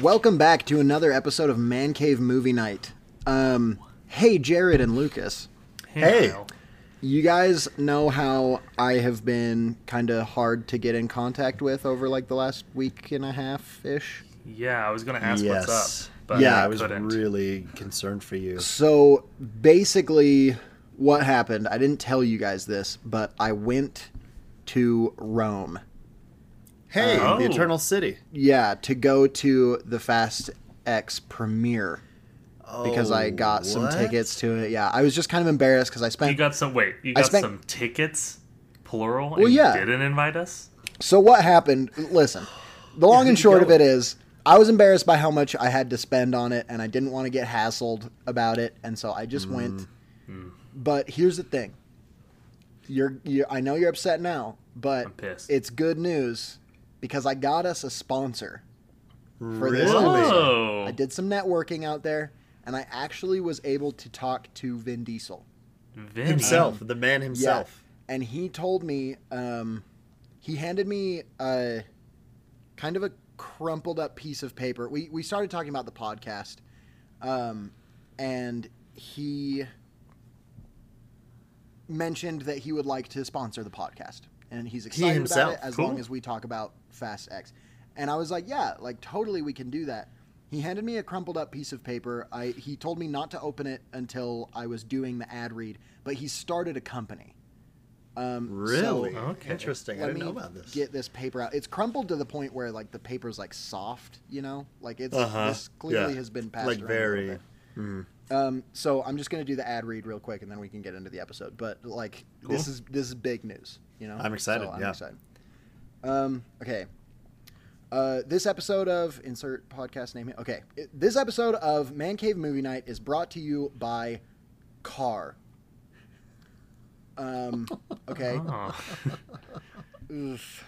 Welcome back to another episode of Man Cave Movie Night. Hey, Jared and Lucas. Hey. You guys know how I have been kind of hard to get in contact with over like the last week and a half-ish? Yeah, I was going to ask what's up, but yeah, I was really concerned for you. So basically what happened, I didn't tell you guys this, but I went to Rome. Hey, the Eternal City. Yeah, to go to the Fast X premiere because I got some tickets to it. Yeah, I was just kind of embarrassed because I spent... You got some tickets, plural, and you didn't invite us? So what happened... Listen, the long and short of it is I was embarrassed by how much I had to spend on it, and I didn't want to get hassled about it, and so I just went. But here's the thing. I know you're upset now, but it's good news... because I got us a sponsor for this movie. I did some networking out there, and I actually was able to talk to Vin Diesel. The man himself. Yeah. And he told me, he handed me kind of a crumpled up piece of paper. We started talking about the podcast, and he mentioned that he would like to sponsor the podcast. And he's excited about it as long as we talk about Fast X. And I was like, yeah, like totally we can do that. He handed me a crumpled up piece of paper. He told me not to open it until I was doing the ad read, but he started a company. Really? So interesting. I didn't know about this. Get this paper out. It's crumpled to the point where like the paper's like soft, you know? Like it's this clearly has been passed around. Like very. So I'm just going to do the ad read real quick, and then we can get into the episode. But like, this is big news, you know. I'm excited. So I'm excited. Okay. This episode of insert podcast name. Okay. This episode of Man Cave Movie Night is brought to you by Car. Okay. Oof.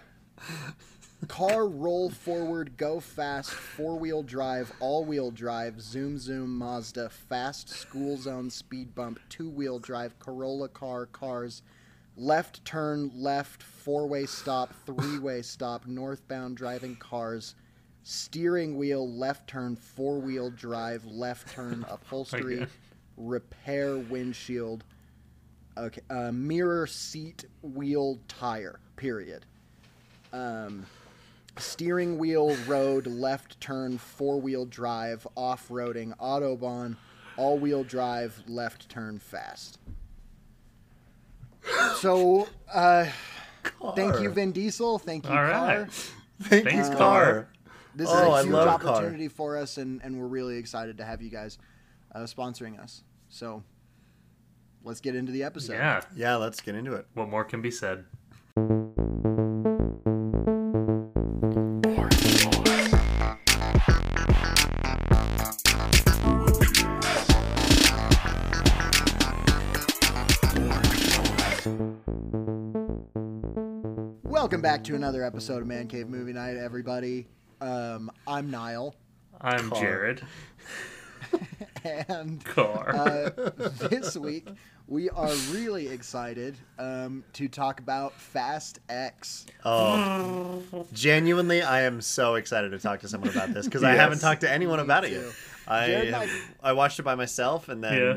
Car, roll forward, go fast, four-wheel drive, all-wheel drive, zoom, Mazda, fast, school zone, speed bump, two-wheel drive, Corolla car, cars, left turn, left, four-way stop, three-way stop, northbound driving cars, steering wheel, left turn, four-wheel drive, left turn, upholstery, repair windshield, okay, mirror, seat, wheel, tire, period. Steering wheel, road, left turn, four-wheel drive, off-roading, Autobahn, all-wheel drive, left turn, fast. So, thank you, Vin Diesel. Thank you, Car. Thanks, Car. This is a huge opportunity for us, and we're really excited to have you guys sponsoring us. So, let's get into the episode. Yeah, let's get into it. What more can be said? Welcome back to another episode of Man Cave Movie Night, everybody. I'm Niall. I'm Jared. And Car. This week, we are really excited to talk about Fast X. Oh, genuinely, I am so excited to talk to someone about this because I haven't talked to anyone about it yet. I watched it by myself and then... Yeah.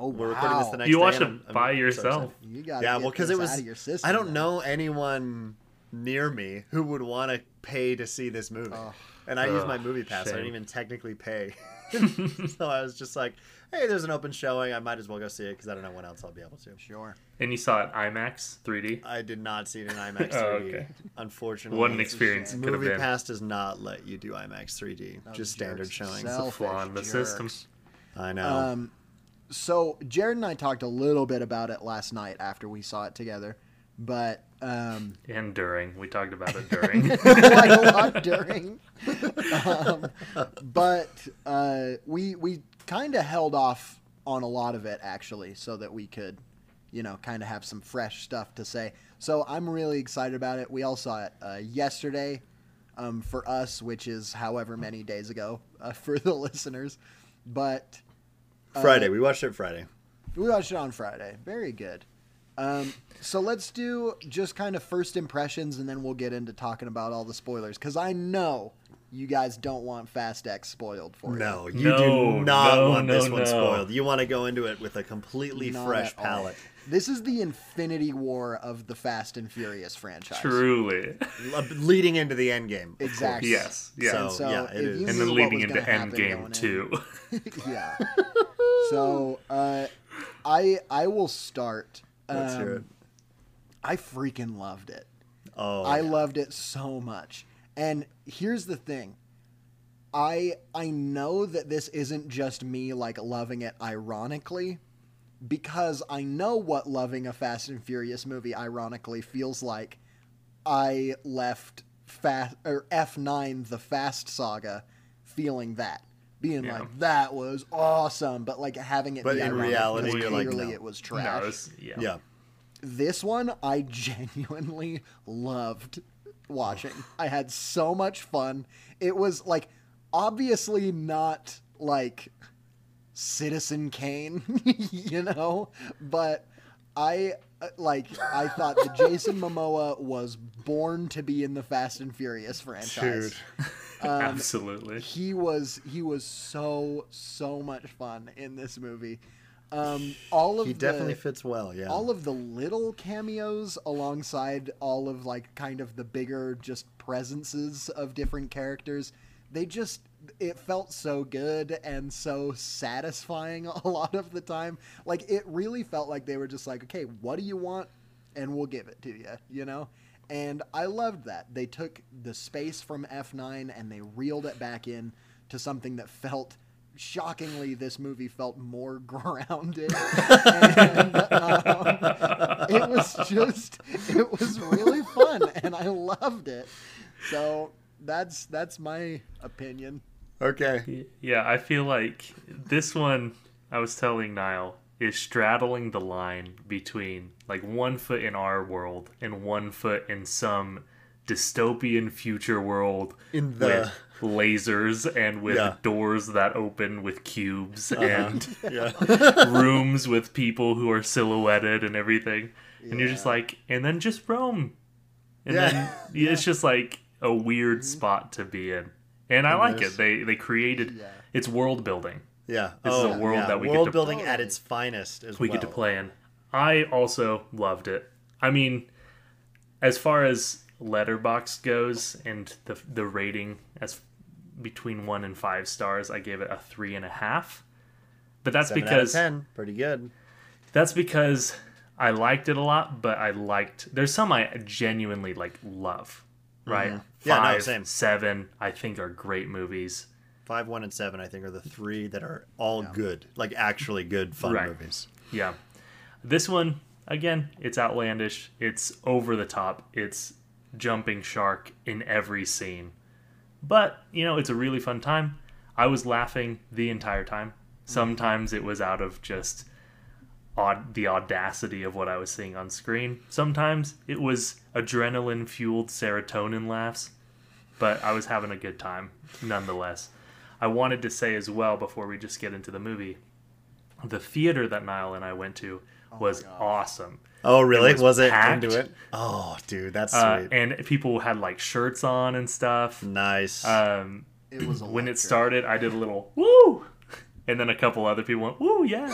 Oh, we're recording this the next day. You watched it by yourself. So you got because it was out of your system, I don't know anyone near me who would want to pay to see this movie. And I used my movie pass. So I didn't even technically pay. So I was just like, hey, there's an open showing. I might as well go see it because I don't know when else I'll be able to. Sure. And you saw it IMAX 3D? I did not see it in IMAX 3D. Unfortunately. What an experience it could have been. Movie pass does not let you do IMAX 3D. Just standard showings. It's a flaw in the system. I know. So Jared and I talked a little bit about it last night after we saw it together, but and during we talked about it during quite a lot during, but we kind of held off on a lot of it actually, so that we could, you know, kind of have some fresh stuff to say. So I'm really excited about it. We all saw it yesterday for us, which is however many days ago for the listeners, but. Friday. We watched it Friday. We watched it on Friday. Very good. So let's do just kind of first impressions, and then we'll get into talking about all the spoilers. Because I know you guys don't want Fast X spoiled for you. No, you do not want this one spoiled. You want to go into it with a completely fresh palette. This is the Infinity War of the Fast and Furious franchise. Truly. Leading into the Endgame. Exactly. Yes. Yeah. So yeah, it is. And then leading into Endgame, too. Yeah. So I will start. Let's hear it. I freaking loved it. Oh. I loved it so much. And here's the thing. I know that this isn't just me, like, loving it ironically, because I know what loving a Fast and Furious movie ironically feels like. I left F9, the Fast Saga, feeling that. Being like, that was awesome, but, like, having it but be in ironic reality, because clearly it was trash. No, it was, yeah. This one, I genuinely loved watching. I had so much fun. It was, like, obviously not, like, Citizen Kane, you know? But I thought that Jason Momoa was born to be in the Fast and Furious franchise. Dude. Absolutely. He was so much fun in this movie. He definitely fits well, yeah. All of the little cameos alongside all of, like, kind of the bigger just presences of different characters, it felt so good and so satisfying a lot of the time. Like, it really felt like they were just like, okay, what do you want? And we'll give it to you, you know? And I loved that. They took the space from F9 and they reeled it back in to something that felt... Shockingly, this movie felt more grounded. And, it was really fun, and I loved it. So that's my opinion. Okay. Yeah, I feel like this one, I was telling Niall, is straddling the line between, like, one foot in our world and one foot in some dystopian future world with lasers and with doors that open with cubes and rooms with people who are silhouetted and everything. Yeah. And you're just like, and then just Rome. And then it's just like a weird spot to be in. And I like it. They created it's world building. Yeah. This is a world that we world get to building play. At its finest as we get to play in. I also loved it. I mean, as far as Letterboxd goes and the rating as between 1 and 5 stars, I gave it a 3.5, but that's 7 because out of 10, pretty good. That's because I liked it a lot, but there's some I genuinely like love, right? Mm-hmm. 5, 7 I think are great movies. 5, 1, and 7 I think are the three that are all good, like actually good fun movies. Yeah, this one again, it's outlandish, it's over the top, it's jumping shark in every scene, but you know, it's a really fun time. I was laughing the entire time. Sometimes it was out of just the audacity of what I was seeing on screen. Sometimes it was adrenaline fueled serotonin laughs, but I was having a good time nonetheless. I wanted to say as well, before we just get into the movie, the theater that Niall and I went to was awesome. Oh, really? Was it into it? Oh, dude, that's sweet. And people had, like, shirts on and stuff. Nice. It was electric. When it started, I did a little, woo! And then a couple other people went, woo, yeah.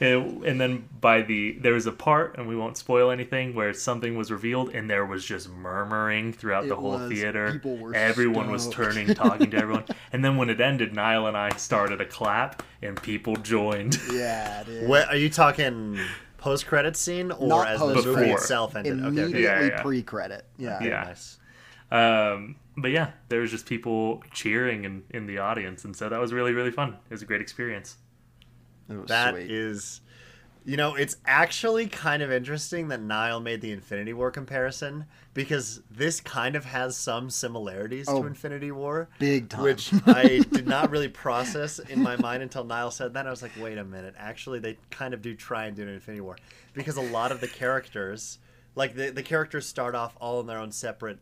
and then there was a part, and we won't spoil anything, where something was revealed, and there was just murmuring throughout the whole theater. People were Everyone was turning, talking to everyone. And then when it ended, Niall and I started a clap, and people joined. Yeah, dude. What, are you talking post-credits scene, or not as the movie itself ended? Immediately pre-credit. Yeah. Nice. But yeah, there was just people cheering in the audience, and so that was really, really fun. It was a great experience. That sweet. Is, you know, it's actually kind of interesting that Niall made the Infinity War comparison, because this kind of has some similarities to Infinity War. Big time. Which I did not really process in my mind until Niall said that. I was like, wait a minute. Actually, they kind of do try and do an Infinity War, because a lot of the characters, like the characters start off all in their own separate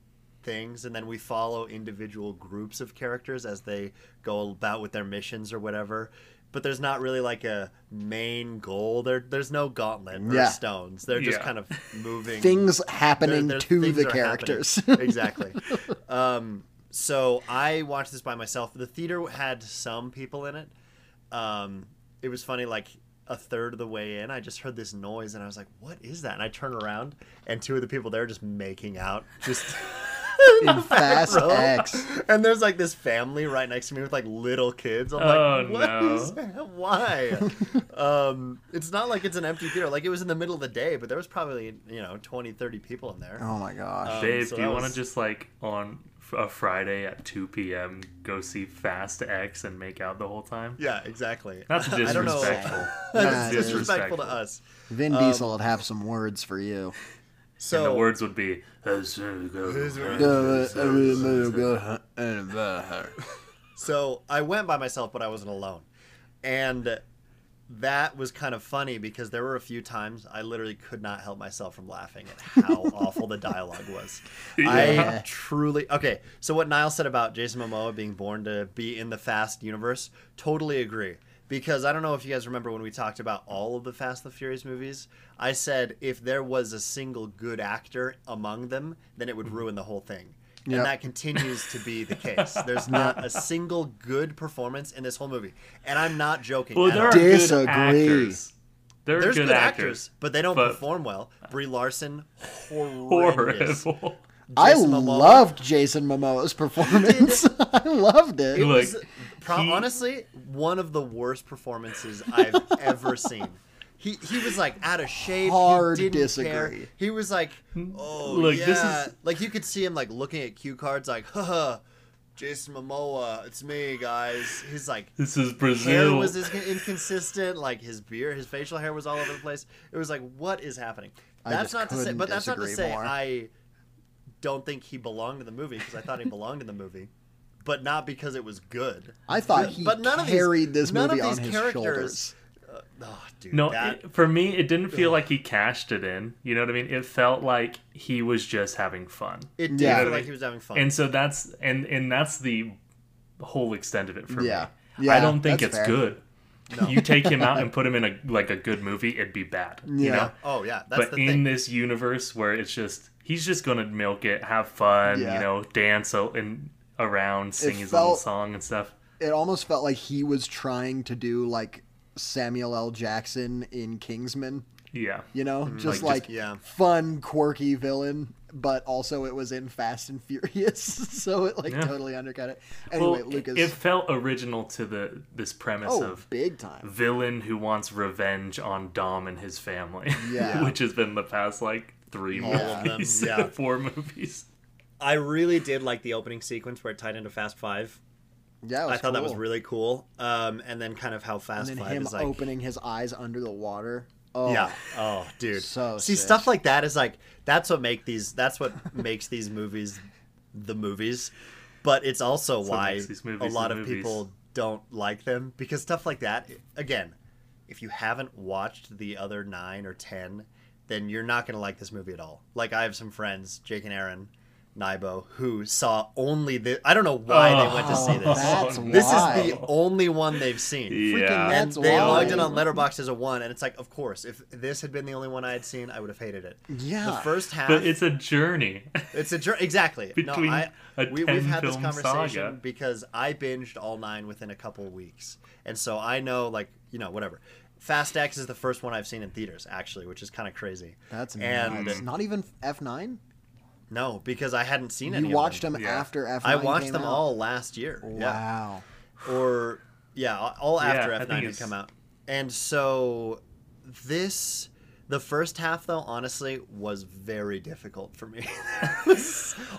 things, and then we follow individual groups of characters as they go about with their missions or whatever. But there's not really like a main goal. There's no gauntlet or stones. They're just kind of moving. Things happening to the characters. Exactly. So I watched this by myself. The theater had some people in it. It was funny, like a third of the way in, I just heard this noise and I was like, what is that? And I turn around and two of the people there are just making out. Just... in Fast X. And there's like this family right next to me with like little kids. I'm like, what is that? Why? It's not like it's an empty theater. Like, it was in the middle of the day, but there was probably, 20, 30 people in there. Oh my gosh. Dave, so do you want to just like on a Friday at 2 p.m. go see Fast X and make out the whole time? Yeah, exactly. That's disrespectful. That's disrespectful to us. Vin Diesel would have some words for you. So, and the words would be, so I went by myself, but I wasn't alone. And that was kind of funny because there were a few times I literally could not help myself from laughing at how awful the dialogue was. Yeah. I truly... Okay, so what Niall said about Jason Momoa being born to be in the Fast universe, totally agree. Because I don't know if you guys remember when we talked about all of the Fast and the Furious movies, I said if there was a single good actor among them, then it would ruin the whole thing. Yep. And that continues to be the case. There's not a single good performance in this whole movie. And I'm not joking. Well, there are disagree. Good actors. There's good actors, but they don't perform well. Brie Larson, horrendous. Horrible. I loved Jason Momoa's performance. I loved it. It was honestly one of the worst performances I've ever seen. He was like out of shape. Hard he disagree. Care. He was like, this is... Like, you could see him like looking at cue cards, like, haha, Jason Momoa, it's me, guys. He's like, this is Brazil. His hair was inconsistent. Like, his beard, his facial hair was all over the place. It was like, what is happening? That's not to say I don't think he belonged in the movie, because I thought he belonged in the movie, but not because it was good. I thought he carried this movie on his shoulders. For me, it didn't feel like he cashed it in. You know what I mean? It felt like he was just having fun. It did feel like he was having fun. And so that's and that's the whole extent of it for me. Yeah, I don't think it's fair. Good. No. You take him out and put him in a good movie, it'd be bad. Yeah. You know? Oh yeah. That's but the in thing. This universe where it's just he's just gonna milk it, have fun, dance around, sing his little song and stuff. It almost felt like he was trying to do like Samuel L. Jackson in Kingsman. Yeah. Fun, quirky villain, but also it was in Fast and Furious, so it totally undercut it. Anyway, Lucas. It felt original to this premise of big time villain who wants revenge on Dom and his family. Yeah. Which has been the past like three movies. All of them. Yeah. 4 movies. I really did like the opening sequence where it tied into Fast Five. Yeah, I thought that was really cool. And then kind of how Fast Five him is like opening his eyes under the water. Oh yeah. Oh, dude. So see, sick. Stuff like that is like that's what makes these movies the movies. But it's also why a lot of people don't like them, because stuff like that. Again, if you haven't watched the other 9 or 10, then you're not gonna like this movie at all. Like, I have some friends, Jake and Aaron Naibo, who saw only this. I don't know why they went to see this. This is the only one they've seen. Yeah. And they logged in on Letterboxd as a 1, and it's like, of course, if this had been the only one I had seen, I would have hated it. Yeah. The first half. But it's a journey. It's a journey. Exactly. Between we've had this conversation because I binged all 9 within a couple of weeks. And so I know, whatever. Fast X is the first one I've seen in theaters, actually, which is kind of crazy. That's amazing. And not even F9? No, because I hadn't seen any of them. You watched them after F9 I watched them all last year. Wow. Yeah. Or, all after F9 had come out. And so the first half, though, honestly, was very difficult for me.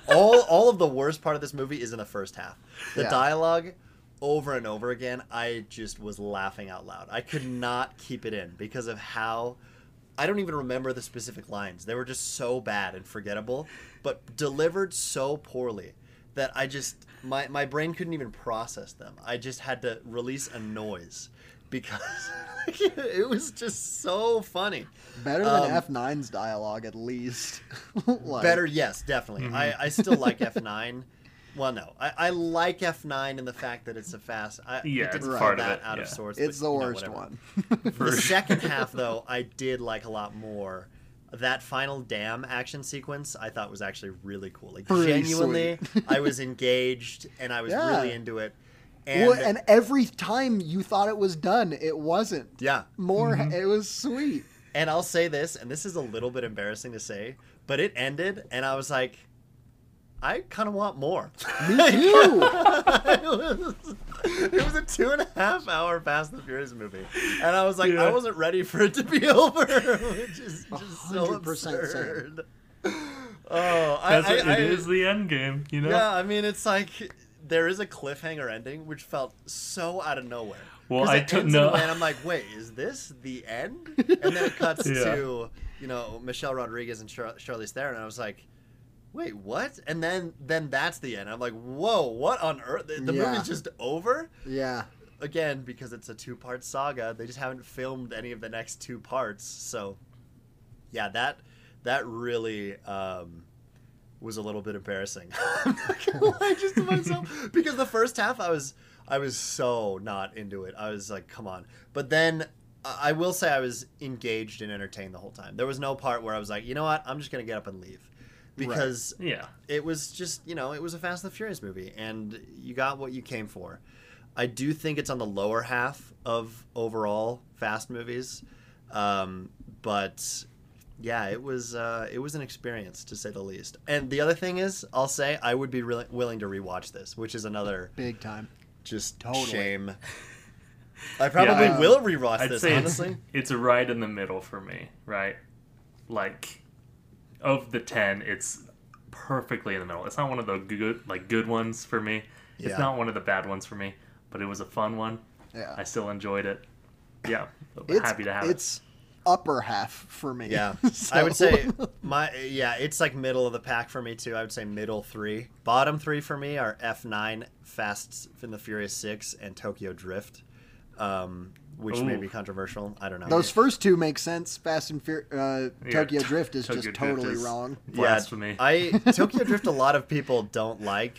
All of the worst part of this movie is in the first half. The dialogue, over and over again, I just was laughing out loud. I could not keep it in because of how... I don't even remember the specific lines. They were just so bad and forgettable, but delivered so poorly that I just my brain couldn't even process them. I just had to release a noise. because it was just so funny. Better than F9's dialogue, at least. Like, better, yes, definitely. Mm-hmm. I still like F9. Well, no, I like F9 and the fact that it's a fast. It didn't fall out of sorts. It's the worst one. The second half, though, I did like a lot more. That final damn action sequence I thought was actually really cool. Like, genuinely, I was engaged and I was really into it. And, well, and every time you thought it was done, it wasn't. Yeah. It was sweet. And I'll say this, and this is a little bit embarrassing to say, but it ended and I was like, I kind of want more. Me too. It was a 2.5-hour Fast and Furious movie. And I was like, I wasn't ready for it to be over, which is just so absurd. It is the end game, you know? Yeah, I mean, it's like there is a cliffhanger ending, which felt so out of nowhere. Well, and I'm like, wait, is this the end? And then it cuts to, Michelle Rodriguez and Charlize Theron. And I was like, wait, what? And then that's the end. I'm like, whoa, what on earth? The movie's just over? Yeah. Again, because it's a 2-part saga, they just haven't filmed any of the next 2 parts. So, yeah, that really was a little bit embarrassing. I'm not gonna lie just to myself. Because the first half, I was so not into it. I was like, come on. But then I will say I was engaged and entertained the whole time. There was no part where I was like, you know what? I'm just going to get up and leave. Because it was just, it was a Fast and the Furious movie, and you got what you came for. I do think it's on the lower half of overall Fast movies, but yeah, it was an experience, to say the least. And the other thing is, I'll say I would be really willing to rewatch this, which is another big time just totally. Shame. I probably will rewatch this. Honestly, it's right in the middle for me. Right, like. Of the 10, it's perfectly in the middle. It's not one of the good ones for me. Yeah. It's not one of the bad ones for me, but it was a fun one. Yeah, I still enjoyed it. Yeah, happy to have it. It's upper half for me. Yeah, so. I would say it's like middle of the pack for me too. I would say middle 3. Bottom 3 for me are F9, Fast and the Furious 6, and Tokyo Drift. Which may be controversial. I don't know. Those first 2 make sense. Fast and Furious. Tokyo Drift is Tokyo just Drift totally is wrong. Blasphemy. Yeah, Tokyo Drift a lot of people don't like.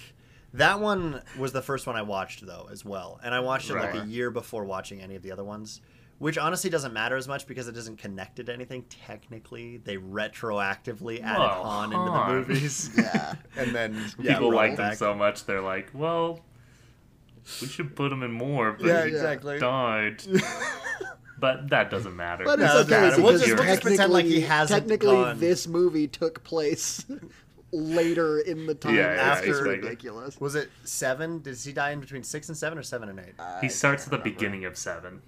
That one was the first one I watched, though, as well. And I watched it like a year before watching any of the other ones, which honestly doesn't matter as much because it doesn't connect it to anything. Technically, they retroactively added Han into the movies. Yeah. And then people like them so much, they're like, well, we should put him in more, but he exactly died. But that doesn't matter. But it's okay, we'll just pretend like he hasn't gone. This movie took place later in the time. After ridiculous. Was it 7? Did he die in between 6 and 7, or 7 and 8? He starts at the beginning of 7.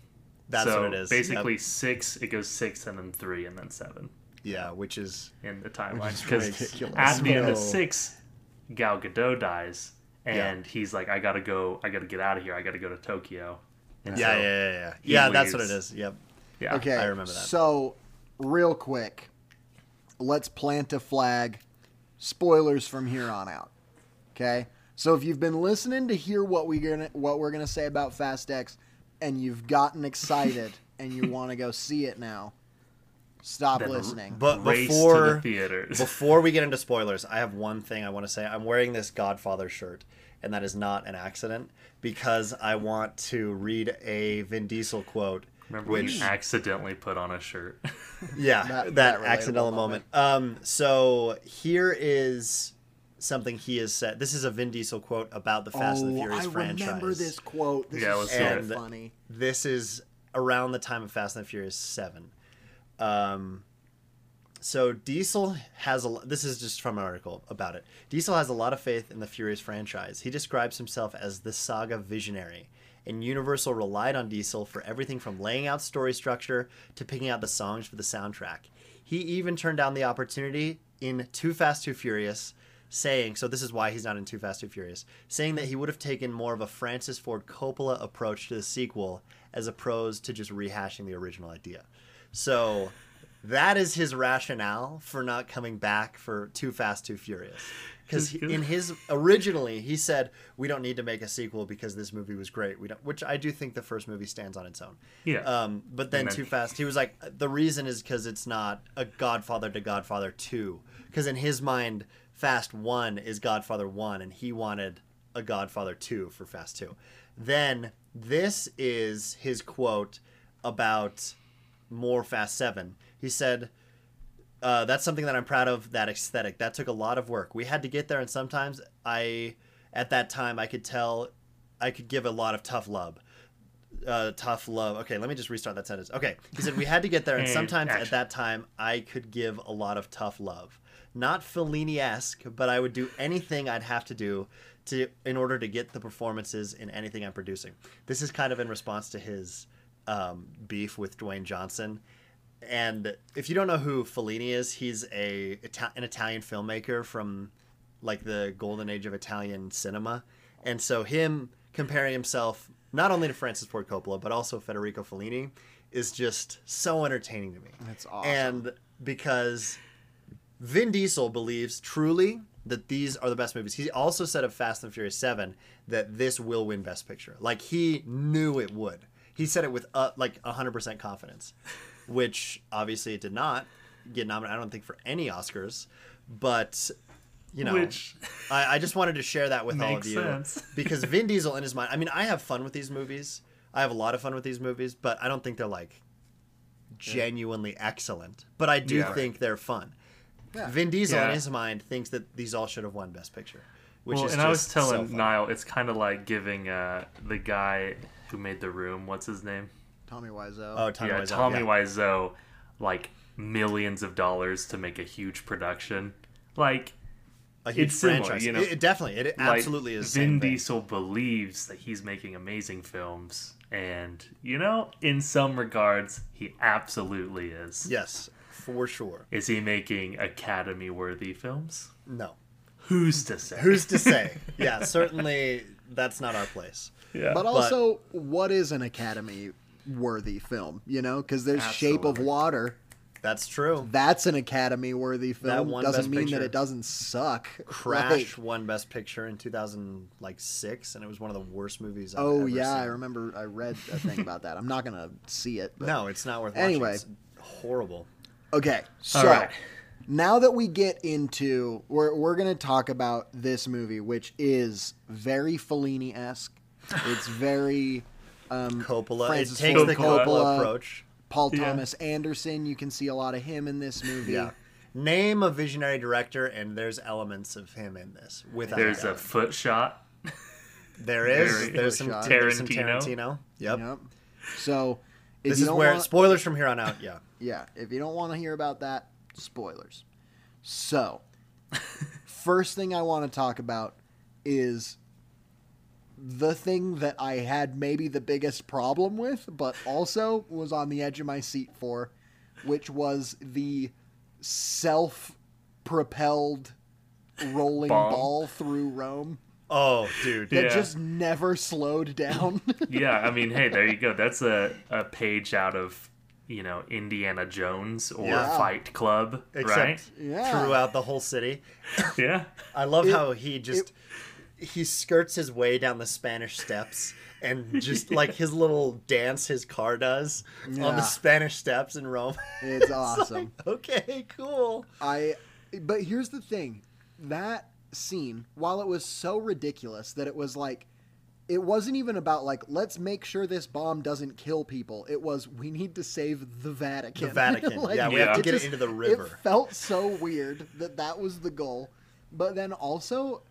That's so what it is. Basically 6. It goes 6 and then 3 and then 7. Yeah, which is in the timeline because at the end of 6, Gal Gadot dies. And he's like, I gotta get out of here. I gotta go to Tokyo. And yeah, that's what it is. Yep. Yeah. Okay. I remember that. So, real quick, let's plant a flag. Spoilers from here on out. Okay. So if you've been listening to hear what we're gonna say about Fast X, and you've gotten excited and you want to go see it now, stop listening. But before we get into spoilers, I have one thing I want to say. I'm wearing this Godfather shirt, and that is not an accident, because I want to read a Vin Diesel quote. Remember when you accidentally put on a shirt? Yeah, that accidental moment. So here is something he has said. This is a Vin Diesel quote about the Fast and the Furious franchise. I remember this quote. This is so funny. This is around the time of Fast and the Furious 7. So Diesel has this is just from an article about it. Diesel has a lot of faith in the Furious franchise. He describes himself as the saga visionary, and Universal relied on Diesel for everything from laying out story structure to picking out the songs for the soundtrack. He even turned down the opportunity in Too Fast, Too Furious, saying, so this is why he's not in Too Fast, Too Furious, saying that he would have taken more of a Francis Ford Coppola approach to the sequel as opposed to just rehashing the original idea. So That is his rationale for not coming back for Too Fast, Too Furious. Because in his originally, he said, we don't need to make a sequel because this movie was great. We don't, which I do think the first movie stands on its own. Yeah. But then Too Fast, he was like, the reason is because it's not a Godfather to Godfather 2. Because in his mind, Fast 1 is Godfather 1, and he wanted a Godfather 2 for Fast 2. Then this is his quote about more Fast 7. He said... that's something that I'm proud of, that aesthetic. That took a lot of work. We had to get there, and sometimes at that time I could tell I could give a lot of tough love. Okay, let me just restart that sentence. Okay, he said, we had to get there, and sometimes at that time I could give a lot of tough love. Not Fellini-esque, but I would do anything I'd have to do in order to get the performances in anything I'm producing. This is kind of in response to his beef with Dwayne Johnson. And if you don't know who Fellini is, he's an Italian filmmaker from like the golden age of Italian cinema. And so him comparing himself not only to Francis Ford Coppola, but also Federico Fellini is just so entertaining to me. That's awesome. And because Vin Diesel believes truly that these are the best movies. He also said of Fast and Furious 7 that this will win Best Picture. Like he knew it would. He said it with 100% confidence. Which obviously it did not get nominated, I don't think, for any Oscars, but you know, I just wanted to share that with all of you because Vin Diesel in his mind, I mean, I have fun with these movies. I have a lot of fun with these movies, but I don't think they're like genuinely excellent, but I do think they're fun. Yeah. Vin Diesel in his mind thinks that these all should have won Best Picture, which is and I was telling Niall, it's kind of like giving the guy who made The Room, what's his name? Tommy Wiseau. Oh, Tommy Wiseau. Tommy Wiseau, like millions of dollars to make a huge production, like a huge franchise. You know? It definitely, it absolutely is. Vin Diesel believes that he's making amazing films, and you know, in some regards, he absolutely is. Yes, for sure. Is he making Academy-worthy films? No. Who's to say? Who's to say? Yeah, certainly that's not our place. Yeah. But also, what is an Academy worthy film, you know, because there's Shape of Water. That's true. That's an Academy worthy film. That doesn't mean that it doesn't suck. Crash won Best Picture in 2006, and it was one of the worst movies I've ever seen. Oh yeah, I remember I read a thing about that. I'm not gonna see it. But no, it's not worth watching. Anyway, it's horrible. Okay, so now that we get into, we're gonna talk about this movie, which is very Fellini-esque. It's very Coppola. Francis it takes Ford the Coppola approach. Paul Thomas Anderson, you can see a lot of him in this movie. Yeah. Name a visionary director, and there's elements of him in this. There's a foot shot. There is. There's some Tarantino. Yep. So this is where spoilers from here on out. Yeah. Yeah. If you don't want to hear about that, spoilers. So, first thing I want to talk about is the thing that I had maybe the biggest problem with, but also was on the edge of my seat for, which was the self-propelled rolling ball through Rome. Oh, dude. That just never slowed down. Yeah, I mean, hey, there you go. That's a page out of, you know, Indiana Jones or Fight Club, throughout the whole city. Yeah. I love how he just... He skirts his way down the Spanish Steps and just like his little dance his car does on the Spanish Steps in Rome. It's awesome. Like, okay, cool. But here's the thing. That scene, while it was so ridiculous that it was like, it wasn't even about like, let's make sure this bomb doesn't kill people. It was, we need to save the Vatican. The Vatican. Like, yeah, we have to get it into the river. It felt so weird that was the goal. But then also...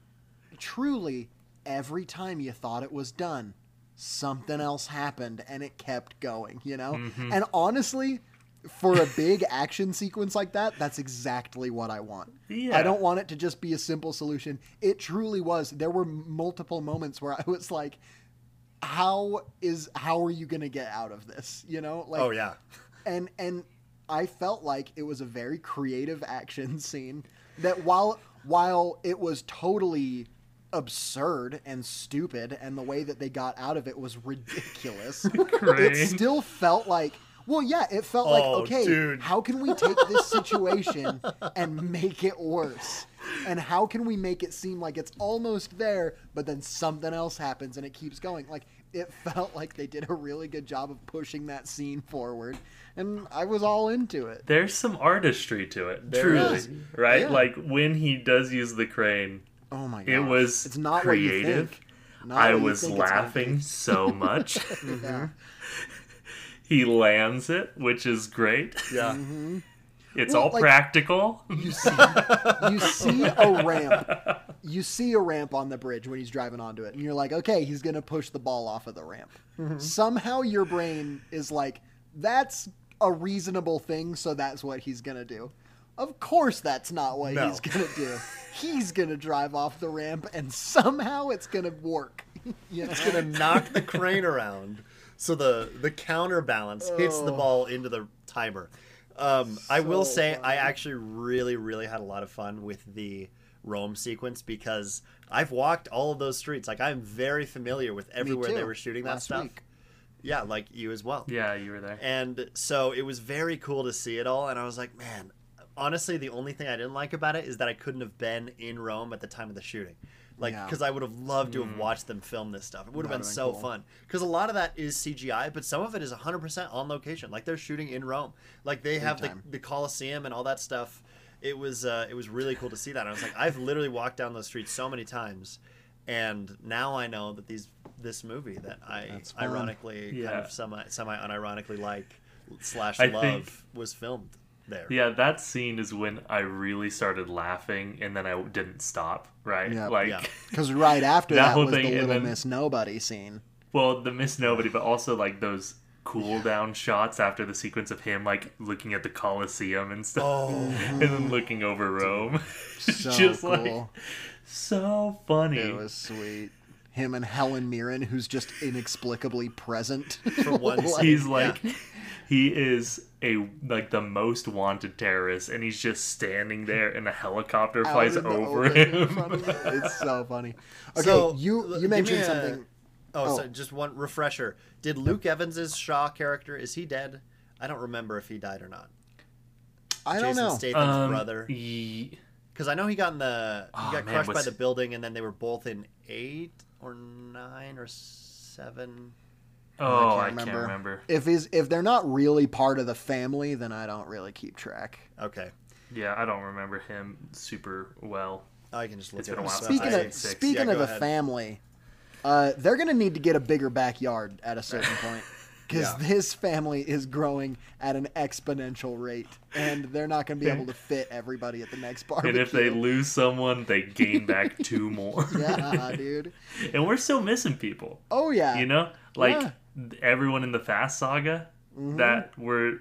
Truly, every time you thought it was done, something else happened, and it kept going, you know? Mm-hmm. And honestly, for a big action sequence like that, that's exactly what I want. Yeah. I don't want it to just be a simple solution. It truly was. There were multiple moments where I was like, how are you going to get out of this, you know? Like, oh, yeah. And I felt like it was a very creative action scene that while it was totally... absurd and stupid, and the way that they got out of it was ridiculous. It still felt like Well, yeah, it felt like, okay, dude, how can we take this situation and make it worse? And how can we make it seem like it's almost there, but then something else happens and it keeps going? Like, it felt like they did a really good job of pushing that scene forward, and I was all into it. There's some artistry to it, truly, right? Yeah. Like, when he does use the crane, oh my God, it was it's not creative. What you think. Not I was laughing so much. Yeah. He lands it, which is great. Yeah. Mm-hmm. It's all like, practical. You see a ramp. You see a ramp on the bridge when he's driving onto it, and you're like, okay, he's going to push the ball off of the ramp. Mm-hmm. Somehow your brain is like, that's a reasonable thing, so that's what he's going to do. Of course that's not what he's going to do. He's going to drive off the ramp, and somehow it's going to work. You know? It's going to knock the crane around, so the counterbalance hits the ball into the timer. I will say I actually really, really had a lot of fun with the Rome sequence because I've walked all of those streets. Like, I'm very familiar with everywhere they were shooting that stuff. Week. Yeah, like you as well. Yeah, you were there. And so it was very cool to see it all, and I was like, man, honestly, the only thing I didn't like about it is that I couldn't have been in Rome at the time of the shooting. Like, because I would have loved to have watched them film this stuff. It would have been so fun. Because a lot of that is CGI, but some of it is 100% on location. Like, they're shooting in Rome. Like, they have the Colosseum and all that stuff. It was really cool to see that. And I was like, I've literally walked down those streets so many times, and now I know that this movie that I ironically kind of semi unironically like / love was filmed there. Yeah, that scene is when I really started laughing, and then I didn't stop, right? Yeah, because right after that was the Little Miss Nobody scene. Well, the Miss Nobody, but also, like, those cool-down shots after the sequence of him, like, looking at the Colosseum and stuff, and then looking over Rome. So just, cool. Like, so funny. It was sweet. Him and Helen Mirren, who's just inexplicably present. For once, he's like... Yeah. He is the most wanted terrorist, and he's just standing there, and a helicopter flies over him. It's so funny. Okay, so, you mentioned something. So just one refresher. Did Luke Evans's Shaw character, is he dead? I don't remember if he died or not. I don't know. Jason Statham's brother. Because I know he got crushed by the building, and then they were both in 8 or 9 or 7. Oh, I can't remember. If they're not really part of the family, then I don't really keep track. Okay. Yeah, I don't remember him super well. I can just look at him. Speaking of the family, they're going to need to get a bigger backyard at a certain point because this family is growing at an exponential rate, and they're not going to be able to fit everybody at the next barbecue. And if they lose someone, they gain back 2 more. Yeah, dude. And we're still missing people. Oh, yeah. You know? Like... Yeah. Everyone in the Fast saga that were,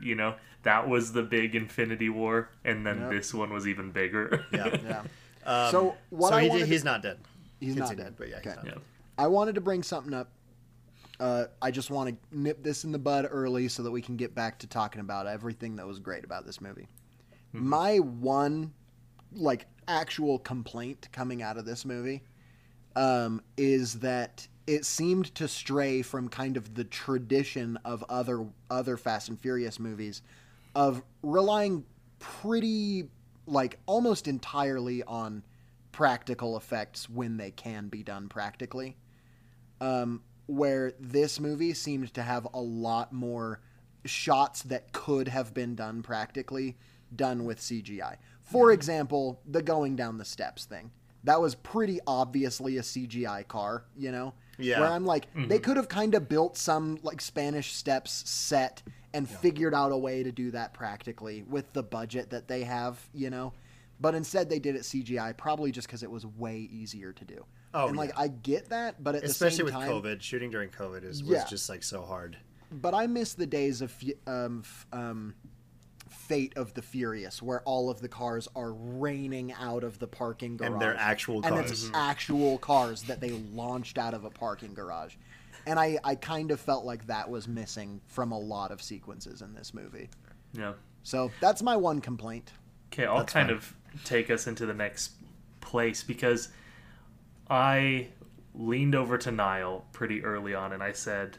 that was the big Infinity War, and then this one was even bigger. Yeah. He's not dead. He's not dead, but he's not dead. I wanted to bring something up. I just want to nip this in the bud early so that we can get back to talking about everything that was great about this movie. Mm-hmm. My one, actual complaint coming out of this movie, is that it seemed to stray from kind of the tradition of other Fast and Furious movies of relying pretty, almost entirely on practical effects when they can be done practically. Where this movie seemed to have a lot more shots that could have been done practically, done with CGI. For example, the going down the steps thing. That was pretty obviously a CGI car, Yeah. Where I'm like, they could have kind of built some Spanish Steps set and figured out a way to do that practically with the budget that they have, But instead they did it CGI, probably just because it was way easier to do. Oh, and I get that, but especially with COVID, shooting during COVID was just so hard. But I miss the days of Fate of the Furious, where all of the cars are raining out of the parking garage. And they're actual cars. And it's actual cars that they launched out of a parking garage. And I kind of felt like that was missing from a lot of sequences in this movie. Yeah. So that's my one complaint. Okay, I'll kind of take us into the next place, because I leaned over to Niall pretty early on and I said,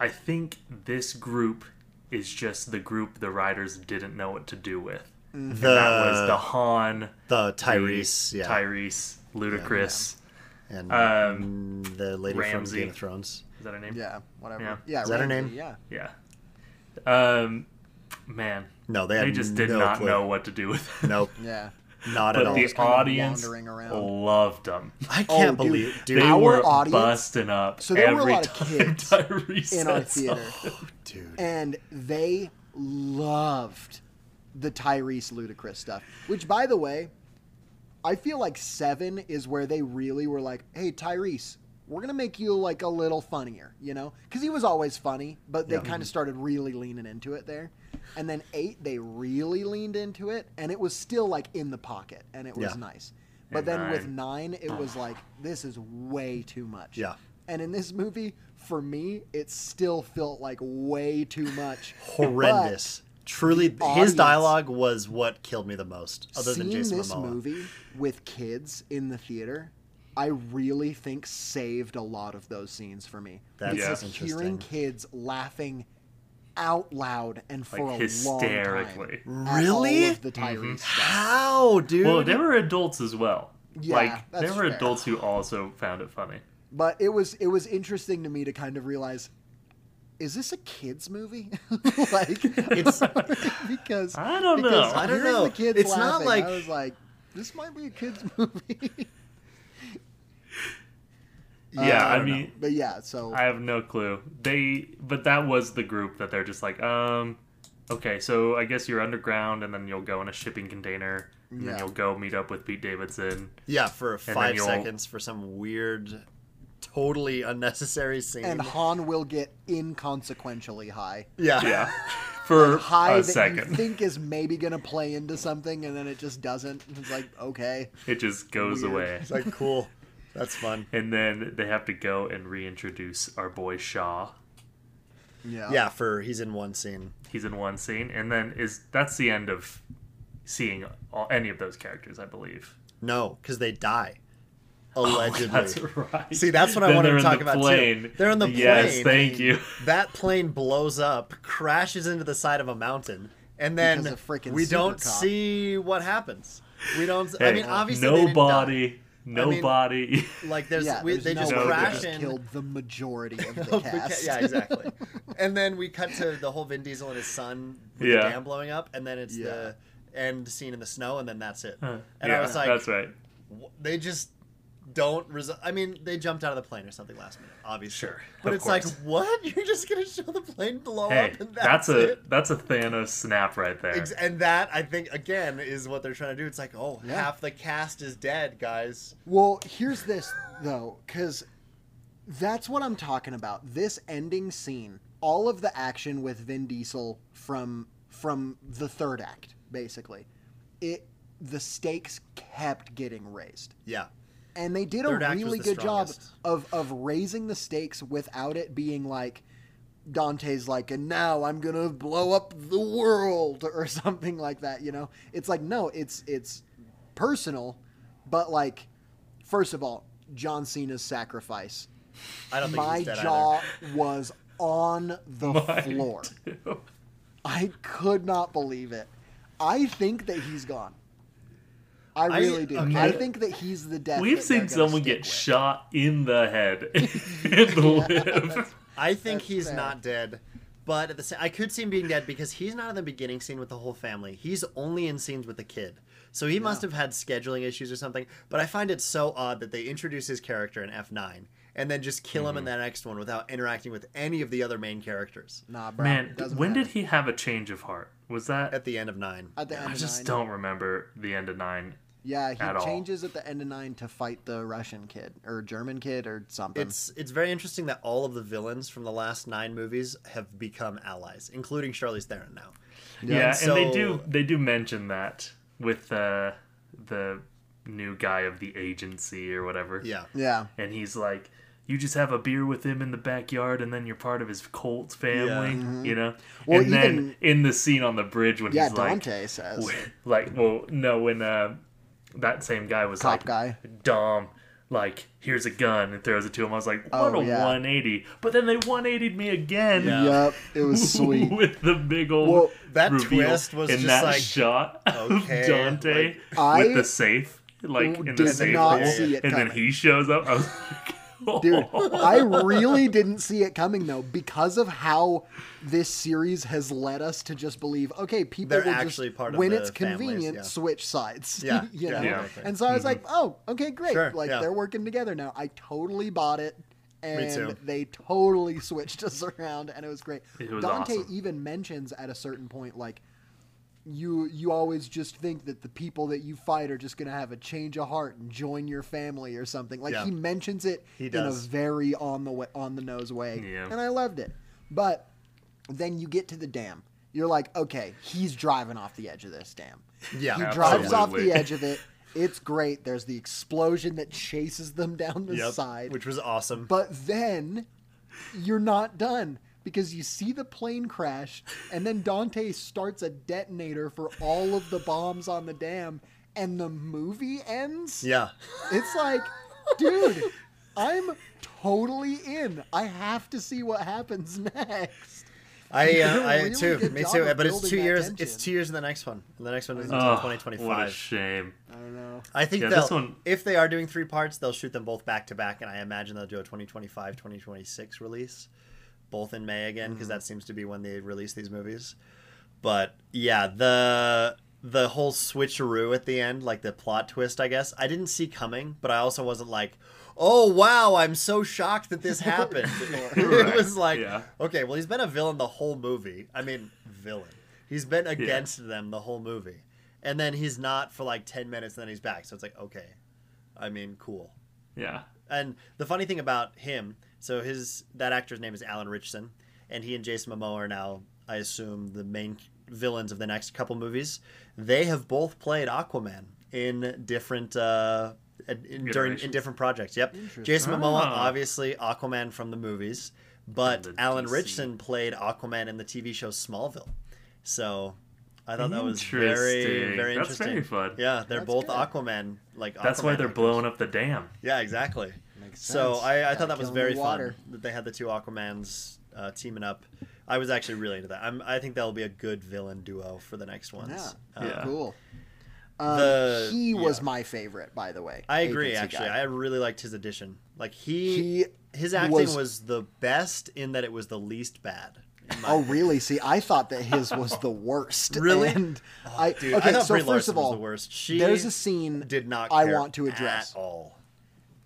I think this group is just the group the writers didn't know what to do with. And that was the Han, the Tyrese, Tyrese, Ludacris, and the lady Ramsey. From Game of Thrones. Is that her name? Yeah, whatever. Yeah, is that Ramsey, her name? Yeah. Man, no, they just did not know what to do with it. Nope. Yeah. Not at all. But the audience loved them. I can't believe it. They were busting up every time Tyrese in our theater. Oh, dude. And they loved the Tyrese Ludacris stuff. Which, by the way, I feel like 7 is where they really were like, hey, Tyrese, we're going to make you like a little funnier, you know? Because he was always funny, but they kind of started really leaning into it there. And then 8, they really leaned into it, and it was still, like, in the pocket, and it was nice. But and then 9. With 9, it was like, this is way too much. Yeah. And in this movie, for me, it still felt like way too much. Horrendous. But truly, his dialogue was what killed me the most, other than Jason Momoa. Seeing this movie with kids in the theater, I really think saved a lot of those scenes for me. That's interesting. Hearing kids laughing out loud and for like hysterically a long time. Really? All of the Tyrese stuff. How, dude? Well, there were adults as well. Yeah, like that's there were fair. Adults who also found it funny. But it was interesting to me to kind of realize, is this a kids movie? Like it's because I don't know. The kids it's laughing, not like I was like, this might be a kids movie. Yeah, I mean, but yeah, so I have no clue. But that was the group that they're just like, okay, so I guess you're underground, and then you'll go in a shipping container, and then you'll go meet up with Pete Davidson. Yeah, for 5 seconds for some weird, totally unnecessary scene. And Han will get inconsequentially high. Yeah, for high a second. That you think is maybe gonna play into something, and then it just doesn't. It's like okay, it just goes away. It's like cool. That's fun. And then they have to go and reintroduce our boy Shaw. Yeah. Yeah, he's in one scene. And then that's the end of seeing any of those characters, I believe. No, because they die. Allegedly. Oh, that's right. See, that's what I wanted to talk about plane. Too. They're on the plane. Yes, thank you. That plane blows up, crashes into the side of a mountain, and then we don't see what happens. We don't. Hey, I mean, obviously nobody. They Nobody. I mean, like they just crash in. They just killed the majority of the cast. Yeah, exactly. And then we cut to the whole Vin Diesel and his son with the dam blowing up, and then it's the end scene in the snow, and then that's it. And I was like, that's right. They just don't. I mean, they jumped out of the plane or something last minute, obviously. Sure, but it's course. Like, what? You're just gonna show the plane blow up, and that's a Thanos snap right there. And that I think again is what they're trying to do. It's like, half the cast is dead, guys. Well, here's this though, because that's what I'm talking about. This ending scene, all of the action with Vin Diesel from the third act, basically, the stakes kept getting raised. Yeah. And they did a really good job of raising the stakes without it being like Dante's like, and now I'm going to blow up the world or something like that, you know? It's like, no, it's personal, but like, first of all, John Cena's sacrifice. I don't think he's dead either. My jaw was on the floor. Too. I could not believe it. I think that he's gone. I really do. Okay. I think that he's the death. We've seen someone get shot in the head and live. I think he's not dead, but at the same, I could see him being dead because he's not in the beginning scene with the whole family. He's only in scenes with the kid, so he must have had scheduling issues or something. But I find it so odd that they introduce his character in F9 and then just kill him in that next one without interacting with any of the other main characters. Nah, bro. Man, when did he have a change of heart? Was that at the end of 9? At the end of 9. I just don't remember the end of 9. Yeah, he changes at the end of 9 to fight the Russian kid or German kid or something. It's very interesting that all of the villains from the last 9 movies have become allies, including Charlize Theron now. Yeah, and they do mention that with the new guy of the agency or whatever. Yeah, yeah. And he's like, you just have a beer with him in the backyard, and then you're part of his cult family, you know? Well, and then in the scene on the bridge when he's like... Yeah, Dante says. When that same guy was Cop guy. Dom, like, here's a gun, and throws it to him. I was like, what a 180. But then they 180'd me again. Yeah. Yep, it was sweet. With the big old reveal. Twist was just that like... shot of Dante with the safe. Like, in the safe hole. And then he shows up. I was like... Dude, I really didn't see it coming, though, because of how this series has led us to just believe, okay, people will actually just, part of when it's convenient, switch sides. Yeah. You know? And so I was like, oh, okay, great. Sure. Like, they're working together now. I totally bought it. And they totally switched us around, and it was great. It was Dante awesome. Even mentions at a certain point, like, you always just think that the people that you fight are just going to have a change of heart and join your family or something. Like he mentions it in a very on the nose way. Yeah. And I loved it. But then you get to the dam. You're like, okay, he's driving off the edge of this dam. Yeah. He drives off the edge of it. It's great. There's the explosion that chases them down the side, which was awesome. But then you're not done. Because you see the plane crash, and then Dante starts a detonator for all of the bombs on the dam, and the movie ends? Yeah. It's like, dude, I'm totally in. I have to see what happens next. I really too. Me too. But it's 2 years. Tension. It's 2 years in the next one. And the next one is until 2025. What a shame. I don't know. I think this one... if they are doing three parts, they'll shoot them both back to back, and I imagine they'll do a 2025, 2026 release. Both in May again, because that seems to be when they release these movies. But yeah, the whole switcheroo at the end, like the plot twist, I guess, I didn't see coming, but I also wasn't like, oh wow, I'm so shocked that this happened. It was like, okay, well, he's been a villain the whole movie. I mean, he's been against them the whole movie, and then he's not for like 10 minutes, and then he's back. So it's like, okay, I mean, cool. Yeah. And the funny thing about him, so that actor's name is Alan Richson, and he and Jason Momoa are now, I assume, the main villains of the next couple movies. They have both played Aquaman in different different projects. Yep, Jason Momoa obviously Aquaman from the movies, but Alan Richson played Aquaman in the TV show Smallville. So I thought that was very, very interesting. That's very fun. Yeah, they're both good. Aquaman. Like that's Aquaman why they're blowing up the dam. Yeah, exactly. So I thought that was very fun that they had the two Aquamans teaming up. I was actually really into that. I think that'll be a good villain duo for the next ones. Yeah, cool. He was my favorite, by the way. I agree, actually. I really liked his addition. Like his acting was the best in that it was the least bad. Really? See, I thought that his was the worst. Really? And I thought Brie Larson was the worst. There's a scene did not I want to address at all.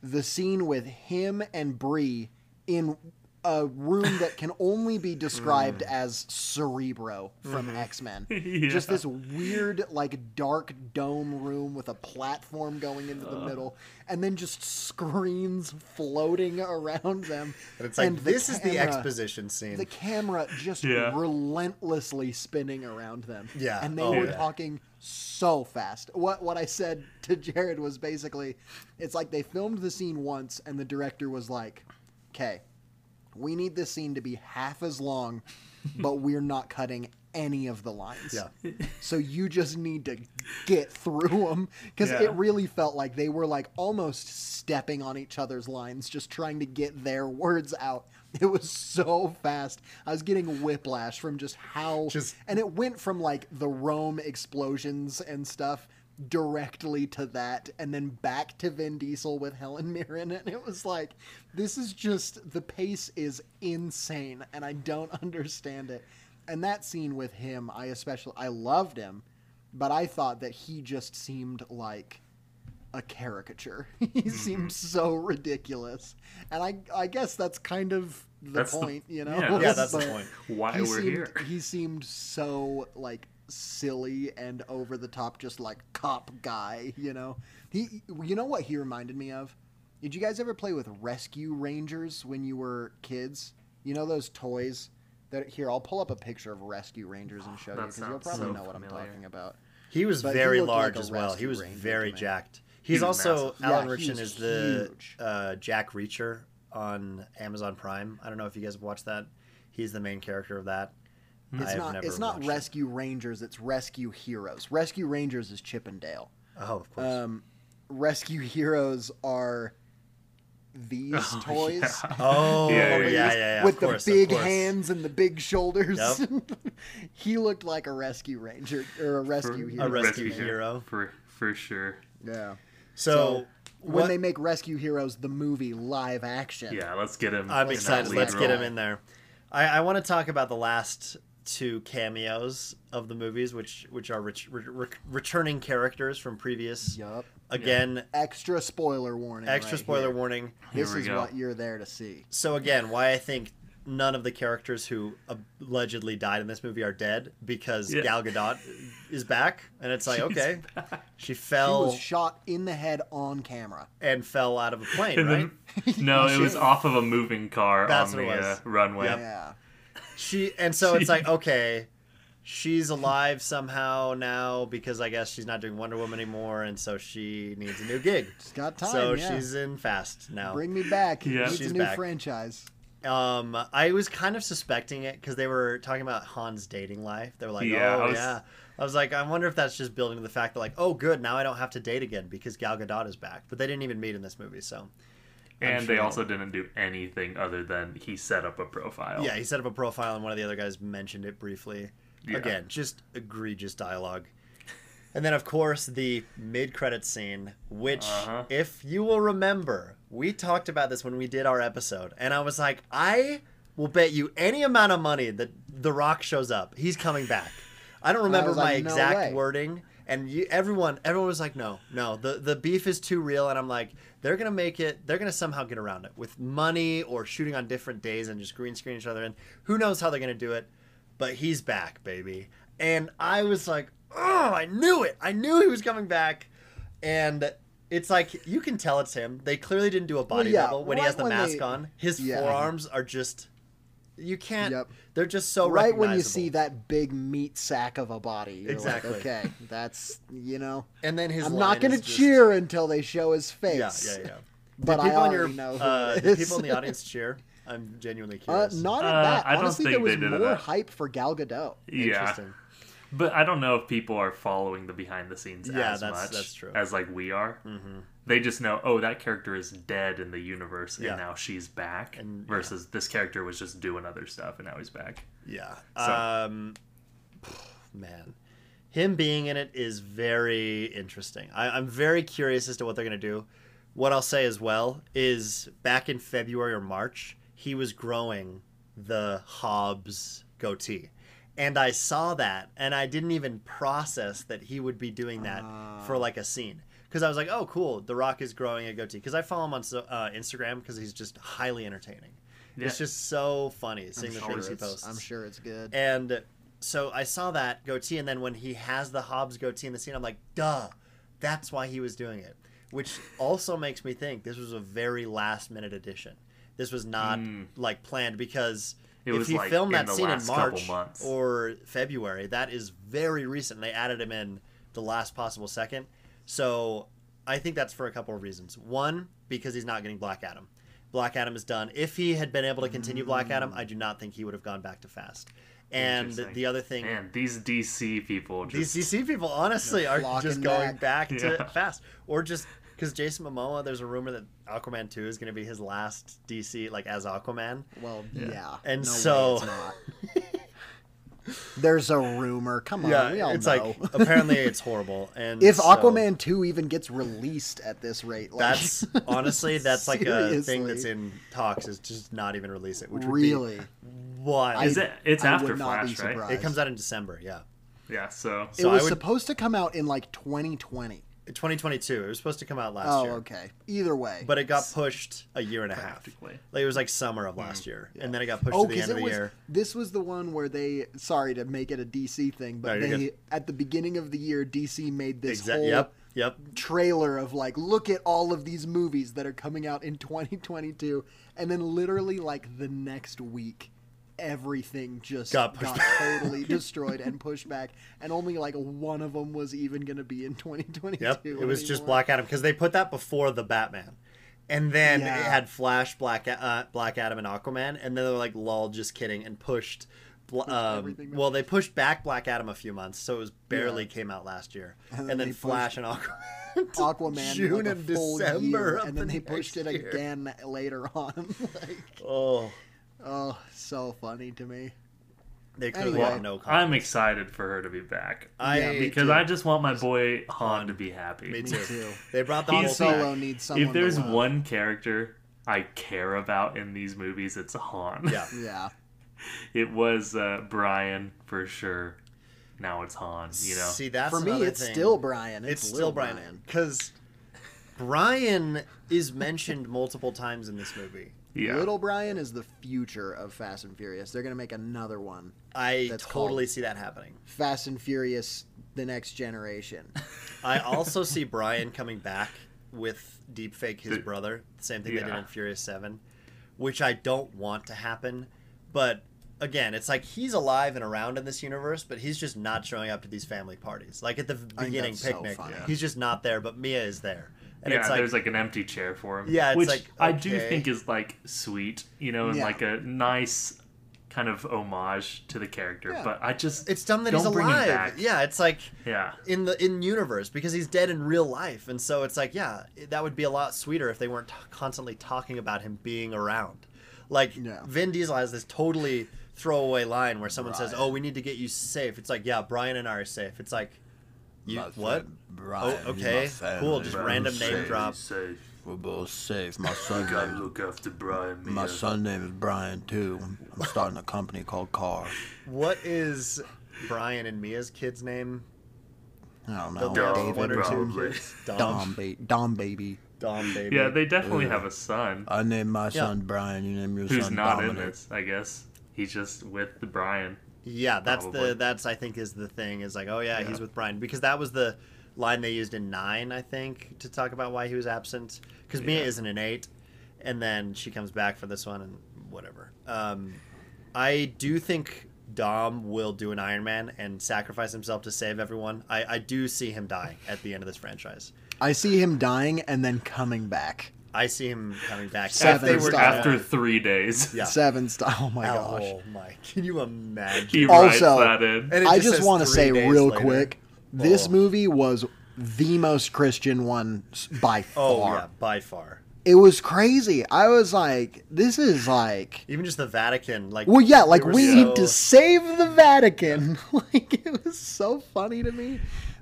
The scene with him and Brie in a room that can only be described as Cerebro from X-Men. Yeah. Just this weird, like, dark dome room with a platform going into the middle, and then just screens floating around them. And it's like, and this is the exposition scene. The camera just relentlessly spinning around them. Yeah. And they were talking so fast. What I said to Jared was basically, it's like they filmed the scene once, and the director was like, okay, we need this scene to be half as long, but we're not cutting any of the lines. Yeah. So you just need to get through them, because it really felt like they were like almost stepping on each other's lines, just trying to get their words out. It was so fast. I was getting whiplash from just how... and it went from like the Rome explosions and stuff directly to that, and then back to Vin Diesel with Helen Mirren, and it was like, this is just... the pace is insane, and I don't understand it. And that scene with him, I loved him, but I thought that he just seemed like... a caricature. He seemed so ridiculous, and I guess that's kind of that's point, you know. Yeah, that's the point. Why we're here. He seemed so like silly and over the top, just like cop guy, you know. You know what he reminded me of? Did you guys ever play with Rescue Rangers when you were kids? You know those toys that here. I'll pull up a picture of Rescue Rangers and show you, because you'll probably know what I'm talking about. He was very large as well. He was very jacked. He's also massive. Alan Richson is the Jack Reacher on Amazon Prime. I don't know if you guys have watched that. He's the main character of that. It's not Rescue Rangers. It's Rescue Heroes. Rescue Rangers is Chip and Dale. Oh, of course. Rescue Heroes are these toys. Yeah. Oh, yeah. With course, the big hands and the big shoulders. Yep. He looked like a rescue ranger or a rescue hero. For sure. Yeah. So when they make Rescue Heroes the movie live action. Yeah, let's get him. I'm excited. Let's get him in there. I want to talk about the last two cameos of the movies, which are returning characters from previous. Yup. Again, extra spoiler warning. Extra spoiler warning. This is what you're there to see. So again, why I think none of the characters who allegedly died in this movie are dead, because Gal Gadot is back, and it's like, she fell. She was shot in the head on camera. And fell out of a plane, right? No, it was off of a moving car on the runway. Yeah. So it's like, okay, she's alive somehow now, because I guess she's not doing Wonder Woman anymore, and so she needs a new gig. She's got time, so she's in Fast now. Bring me back. Yeah. She's a new franchise. I was kind of suspecting it because they were talking about Han's dating life. They were like, I was like, I wonder if that's just building to the fact that, like, oh, good, now I don't have to date again because Gal Gadot is back. But they didn't even meet in this movie, so. And they also didn't do anything other than he set up a profile. Yeah, he set up a profile, and one of the other guys mentioned it briefly. Yeah. Again, just egregious dialogue. And then, of course, the mid-credits scene, which, if you will remember, we talked about this when we did our episode. And I was like, I will bet you any amount of money that The Rock shows up. He's coming back. I don't remember my exact wording. And everyone was like, no, the beef is too real. And I'm like, they're going to make it. They're going to somehow get around it with money or shooting on different days and just green screen each other. And who knows how they're going to do it. But he's back, baby. And I was like, oh, I knew it. I knew he was coming back. And it's like, you can tell it's him. They clearly didn't do a body double when he has the mask on. His forearms are just... You can't... Yep. They're just so recognizable. Right when you see that big meat sack of a body. You're like, okay, that's, And then his I'm not going to cheer until they show his face. Yeah. But I already know who did people in the audience cheer? I'm genuinely curious. Not at that. Honestly, I don't think there was more hype for Gal Gadot. Yeah. Interesting. But I don't know if people are following the behind the scenes as much as like we are. Mm-hmm. They just know, oh, that character is dead in the universe, and now she's back. And, versus this character was just doing other stuff, and now he's back. Yeah. So. Man, him being in it is very interesting. I'm very curious as to what they're going to do. What I'll say as well is back in February or March, he was growing the Hobbs goatee. And I saw that, and I didn't even process that he would be doing that for like a scene. Because I was like, oh, cool, The Rock is growing a goatee. Because I follow him on Instagram because he's just highly entertaining. Yeah. It's just so funny seeing the things he posts. I'm sure it's good. And so I saw that goatee, and then when he has the Hobbs goatee in the scene, I'm like, duh, that's why he was doing it. Which also makes me think this was a very last-minute addition. This was not like planned because... If he filmed that scene in March or February, that is very recent. They added him in the last possible second. So I think that's for a couple of reasons. One, because he's not getting Black Adam. Black Adam is done. If he had been able to continue Black Adam, I do not think he would have gone back to Fast. And the other thing... Man, these DC people just... These DC people, honestly, are just going back to Fast. Or just... Because Jason Momoa, there's a rumor that Aquaman 2 is going to be his last DC, like, as Aquaman. Well, yeah. And so... Way, it's not. There's a rumor. Come on, we all know. It's like, apparently it's horrible. And if Aquaman 2 even gets released at this rate... Like, that's, honestly, that's like a thing that's in talks, is just not even release it. Which really? Why? It's after Flash, right? It comes out in December, Yeah, so it was supposed to come out in, like, 2020. 2022. It was supposed to come out last year. Oh, okay. Either way. But it got pushed a year and a half. Like, it was like summer of last year. Yeah. And then it got pushed to the end of the year. This was the one where they, sorry to make it a DC thing, but at the beginning of the year, DC made this whole trailer of like, look at all of these movies that are coming out in 2022. And then literally like the next week, everything just got totally destroyed and pushed back, and only like one of them was even going to be in 2022. It was just Black Adam, because they put that before the Batman, and then it had Flash, Black Adam, and Aquaman, and then they're like, lol, just kidding, and pushed Well, they pushed back Black Adam a few months, so it was barely came out last year. And then Flash and Aquaman June like and December, and then they pushed it again later on. So funny to me. They could have no comment. I'm excited for her to be back. Because I just want my boy Han to be happy. Me too. They brought the whole Solo needs someone. If there's one character I care about in these movies, it's Han. Yeah. It was Brian for sure. Now it's Han. You know, see, that's for me. It's still Brian. It's still Brian because Brian is mentioned multiple times in this movie. Yeah. Little Brian is the future of Fast and Furious. They're gonna make another one. I totally see that happening. Fast and Furious: The Next Generation. I also see Brian coming back with deepfake his brother. The same thing they did in Furious 7, which I don't want to happen. But again, it's like he's alive and around in this universe, but he's just not showing up to these family parties. Like at the beginning picnic, he's just not there, but Mia is there. And it's like, there's like an empty chair for him. Yeah, it's which like, okay. I do think is like sweet, you know, and like a nice kind of homage to the character. Yeah. But I just it's dumb that he's alive. Yeah, it's like in the universe because he's dead in real life, and so it's like that would be a lot sweeter if they weren't constantly talking about him being around. Like, Vin Diesel has this totally throwaway line where someone says, "Oh, we need to get you safe." It's like, yeah, Brian and I are safe. It's like, you what? Brian, oh, okay, cool. Just random name drop. Safe. We're both safe. My son gotta look after Brian. Mia. My son's name is Brian too. I'm starting a company called Car. What is Brian and Mia's kid's name? I don't know. Dom, baby. Dom, baby. Yeah, they definitely have a son. I named my son Brian. You named your son Dominic. Who's not in this, I guess. He's just with the Brian. Yeah, that's probably. I think is the thing is like, oh yeah, he's with Brian because that was the line they used in 9, I think, to talk about why he was absent because Mia isn't in 8, and then she comes back for this one and whatever. I do think Dom will do an Iron Man and sacrifice himself to save everyone. I do see him dying at the end of this franchise. I see him dying and then coming back. I see him coming back. 3 days. Yeah. 7 stars. Oh, my gosh. Oh, my. Can you imagine? He writes that in. And I just want to say real quick, this movie was the most Christian one by far. Oh, yeah, by far. It was crazy. I was like, this is like... Even just the Vatican. Like, well, yeah, like we need to save the Vatican. Like, it was so funny to me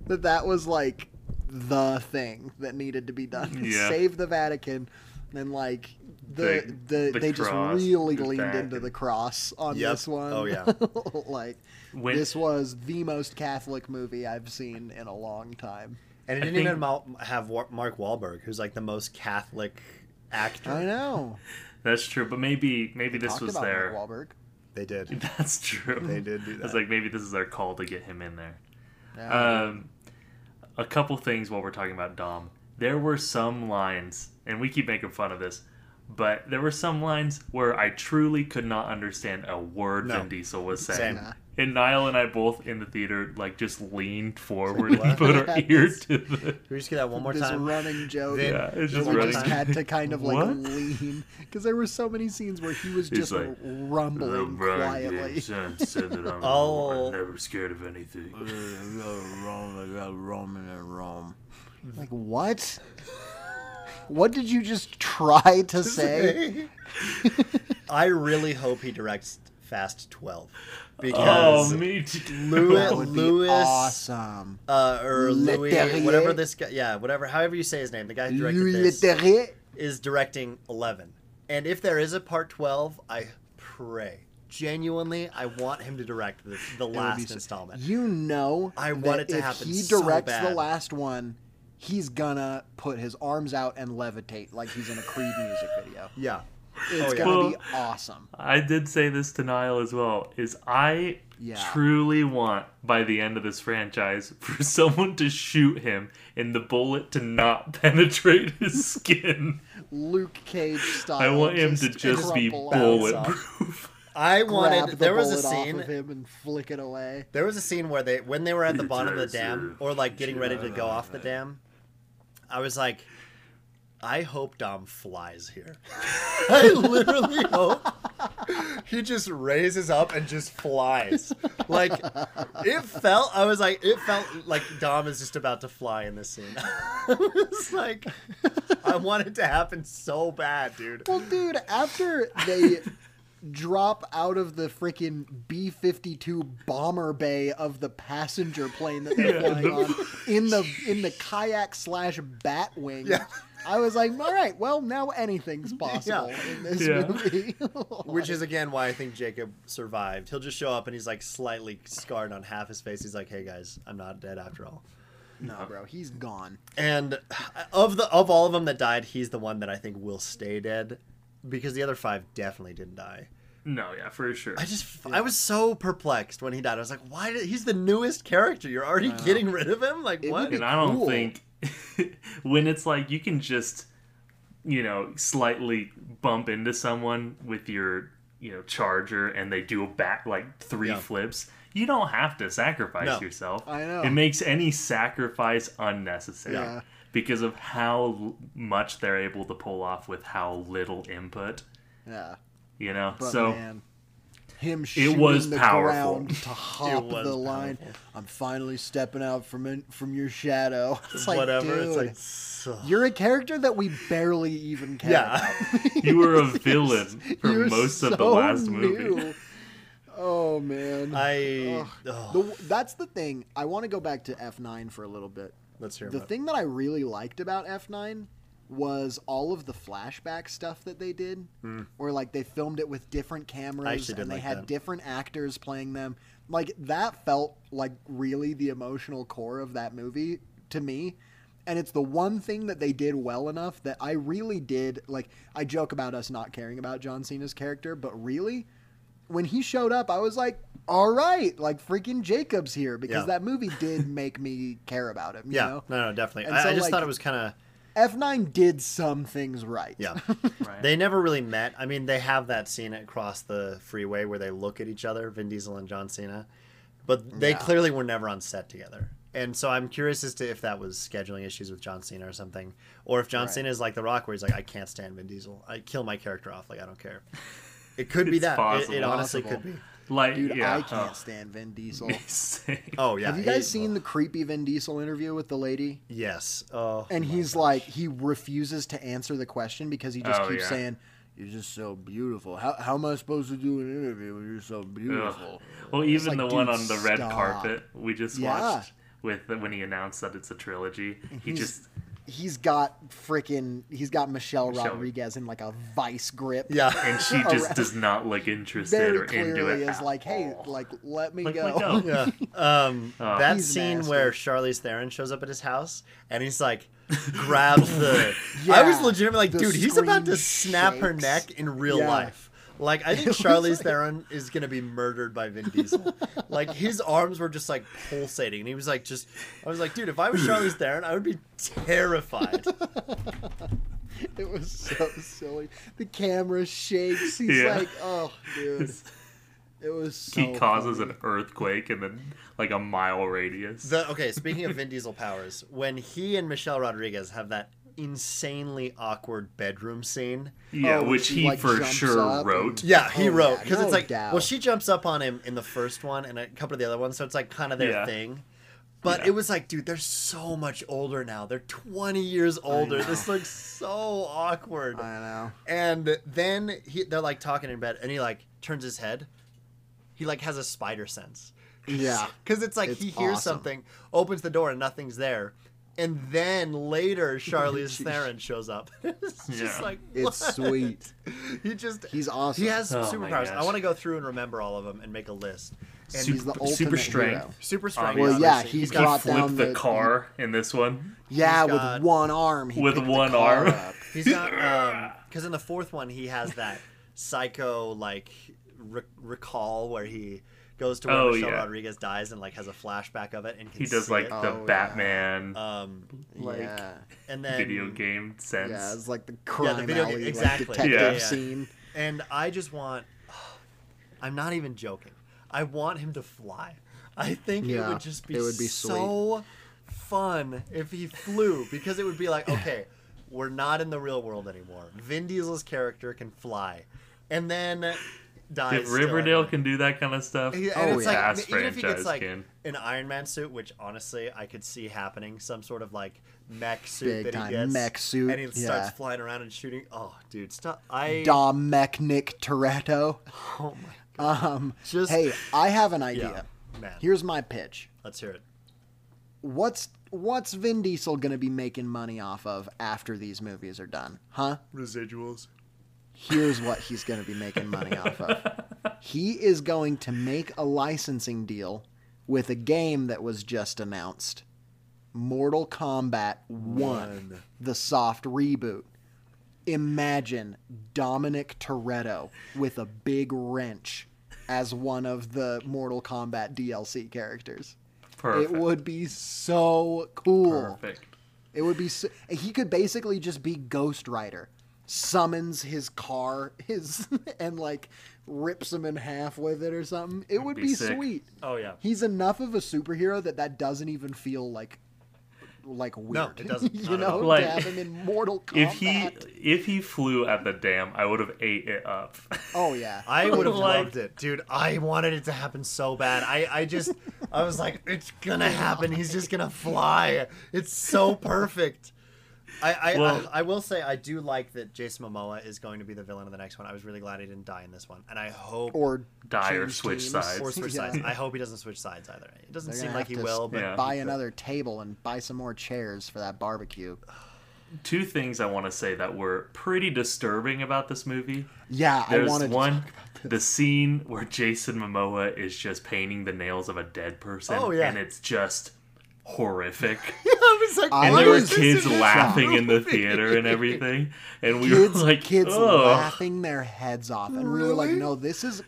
that that was like... the thing that needed to be done. Save the Vatican. And like they just really leaned into the cross on this one. Oh yeah. Like this was the most Catholic movie I've seen in a long time. And it didn't even have Mark Wahlberg, who's like the most Catholic actor. I know. That's true, but maybe this was there. Mark Wahlberg. They did. That's true. They did do that. It's like maybe this is their call to get him in there. Yeah. A couple things while we're talking about Dom. There were some lines, and we keep making fun of this, but there were some lines where I truly could not understand a word Vin Diesel was saying. Same. And Niall and I both in the theater like just leaned forward and put our ear to the... Can we just get that one more time? This running joke. Yeah, it's just running. We just had to kind of like lean. Because there were so many scenes where he was just like, rumbling quietly. Said that I'm never scared of anything. I got Rome. Like, what? What did you just try to say? I really hope he directs Fast 12. Because me too. Louis awesome. Or Louis, whatever this guy, however you say his name, the guy who directed this is directing 11. And if there is a part 12, I pray. Genuinely, I want him to direct the last installment. You know, I want it to happen so bad. If he directs the last one, he's gonna put his arms out and levitate like he's in a Creed music video. Yeah. It's gonna be awesome. I did say this to Niall as well, is I truly want, by the end of this franchise, for someone to shoot him and the bullet to not penetrate his skin. Luke Cage style. I want him to just be bulletproof. I wanted... There was a scene... Of him and flick it away. There was a scene where when they were at the bottom of the dam, or like getting ready to go off the dam, I was like... I hope Dom flies here. I literally hope He just raises up and just flies. Like, it felt like Dom is just about to fly in this scene. It's like, I want it to happen so bad, dude. Well, dude, after they drop out of the freaking B-52 bomber bay of the passenger plane that they're flying on in the kayak / bat wing, I was like, all right, well, now anything's possible in this movie. Like, which is, again, why I think Jacob survived. He'll just show up and he's, like, slightly scarred on half his face. He's like, hey, guys, I'm not dead after all. No, bro, he's gone. And of all of them that died, he's the one that I think will stay dead because the other five definitely didn't die. No, yeah, for sure. I was so perplexed when he died. I was like, why? He's the newest character. You're already getting rid of him? Like, what? And I don't think... when it's like you can just, you know, slightly bump into someone with your, you know, charger and they do a back like three flips, you don't have to sacrifice yourself. I know. It makes any sacrifice unnecessary because of how much they're able to pull off with how little input. Yeah. You know, but so man, him shooting the ground to hop the line. Powerful. I'm finally stepping out from your shadow. It's like, whatever. Dude, it's like, you're a character that we barely even care about. You were a villain for most of the last movie. Oh man, that's the thing. I want to go back to F9 for a little bit. Let's hear the thing that I really liked about F9 was all of the flashback stuff that they did, or like they filmed it with different cameras and they had different actors playing them. Like, that felt like really the emotional core of that movie to me. And it's the one thing that they did well enough that I really did. Like, I joke about us not caring about John Cena's character, but really, when he showed up, I was like, all right, like freaking Jacob's here, because that movie did make me care about him. You know? No, definitely. And I just thought it was kind of... F9 did some things right. Yeah. Right. They never really met. I mean, they have that scene across the freeway where they look at each other, Vin Diesel and John Cena, but they clearly were never on set together. And so I'm curious as to if that was scheduling issues with John Cena or something, or if John Cena is like The Rock, where he's like, I can't stand Vin Diesel. I kill my character off. Like, I don't care. It could be that. It honestly could be. Like, dude, I can't stand Vin Diesel. Have you guys seen the creepy Vin Diesel interview with the lady? Yes. Oh, and he's like, he refuses to answer the question because he just keeps saying, "You're just so beautiful. How am I supposed to do an interview when you're so beautiful?" Ugh. Well, even like, the one on the red carpet we just watched with when he announced that it's a trilogy, He's got Michelle Rodriguez in like a vice grip. Yeah, and she just does not look interested or into it. Is like, hey, like, let me go. Yeah. That scene where Charlize Theron shows up at his house and he's like, grabs the. I was legitimately like, dude, he's about to snap her neck in real life. Like, I think Charlize Theron is going to be murdered by Vin Diesel. Like, his arms were just, like, pulsating. And he was, like, just... I was like, dude, if I was Charlize Theron, I would be terrified. It was so silly. The camera shakes. He's like, oh, dude. It was so He causes funny. An earthquake and then, like, a mile radius. Speaking of Vin Diesel powers, when he and Michelle Rodriguez have that insanely awkward bedroom scene which he like, for sure wrote and... he wrote because it's like doubt. Well, she jumps up on him in the first one and a couple of the other ones, so it's like kind of their thing, but it was like, dude, they're so much older now. They're 20 years older. This looks so awkward. I know. And then they're like talking in bed and he like turns his head. He like has a spider sense because it's like he hears something, opens the door and nothing's there. And then later, Charlize Theron shows up. It's just like, what? It's sweet. He's awesome. He has superpowers. I want to go through and remember all of them and make a list. And he's the ultimate hero. Super strength. Well, he's got flipped the car in this one. Yeah, with one arm. He's got because in the fourth one he has that psycho like recall where he goes to where Michelle Rodriguez dies and like has a flashback of it, and he does like the Batman, and then video game sense. Yeah, it's like the crime the video alley, game, exactly. Like, detective scene. And I just want—I'm not even joking. I want him to fly. I think it would just be so fun if he flew, because it would be like, okay, we're not in the real world anymore. Vin Diesel's character can fly, and then dies. If Riverdale can do that kind of stuff, Fast franchise can. Even if he gets an Iron Man suit, which honestly I could see happening, some sort of mech suit that he gets. Mech suit. And he starts flying around and shooting. Oh, dude, stop. Dom Mechnik Toretto. Oh, my God. Hey, I have an idea. Yeah, man. Here's my pitch. Let's hear it. What's Vin Diesel going to be making money off of after these movies are done? Huh? Residuals. Here's what he's going to be making money off of. He is going to make a licensing deal with a game that was just announced. Mortal Kombat 1, the soft reboot. Imagine Dominic Toretto with a big wrench as one of the Mortal Kombat DLC characters. Perfect. It would be so cool. Perfect. It would be so, he could basically just be Ghost Rider. Summons his car, and rips him in half with it or something. It would be sweet. Oh yeah. He's enough of a superhero that doesn't even feel like weird. No, it doesn't. You know, to have him in Mortal Kombat. If he flew at the dam, I would have ate it up. Oh yeah, I would have loved it, dude. I wanted it to happen so bad. I was like, it's gonna happen. He's just gonna fly. It's so perfect. I will say I do like that Jason Momoa is going to be the villain of the next one. I was really glad he didn't die in this one, and I hope or switch sides. I hope he doesn't switch sides either. It doesn't seem like he will. But buy another table and buy some more chairs for that barbecue. Two things I want to say that were pretty disturbing about this movie. Yeah, the scene where Jason Momoa is just painting the nails of a dead person. Oh, yeah. And it's just horrific. Yeah, I was like, and there were kids laughing in the theater and everything, and we were like, laughing their heads off, and we were like, no, this is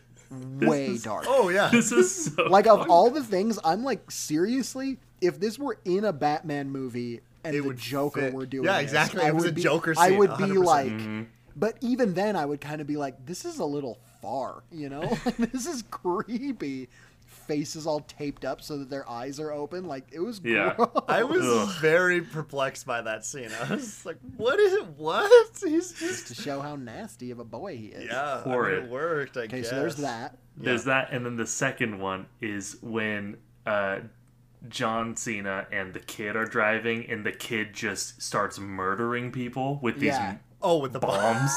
dark. Oh yeah, this is so dark. Of all the things, I'm like, seriously, if this were in a Batman movie and the Joker were doing, yeah, exactly, it was a Joker scene, I would be 100%. But even then, I would kind of be like, this is a little far, you know, this is creepy. Faces all taped up so that their eyes are open. It was gross. I was very perplexed by that scene. I was like, what is it? What? He's just to show how nasty of a boy he is. Yeah, it worked, I guess. Okay, so there's that. There's that, and then the second one is when John Cena and the kid are driving, and the kid just starts murdering people with these bombs.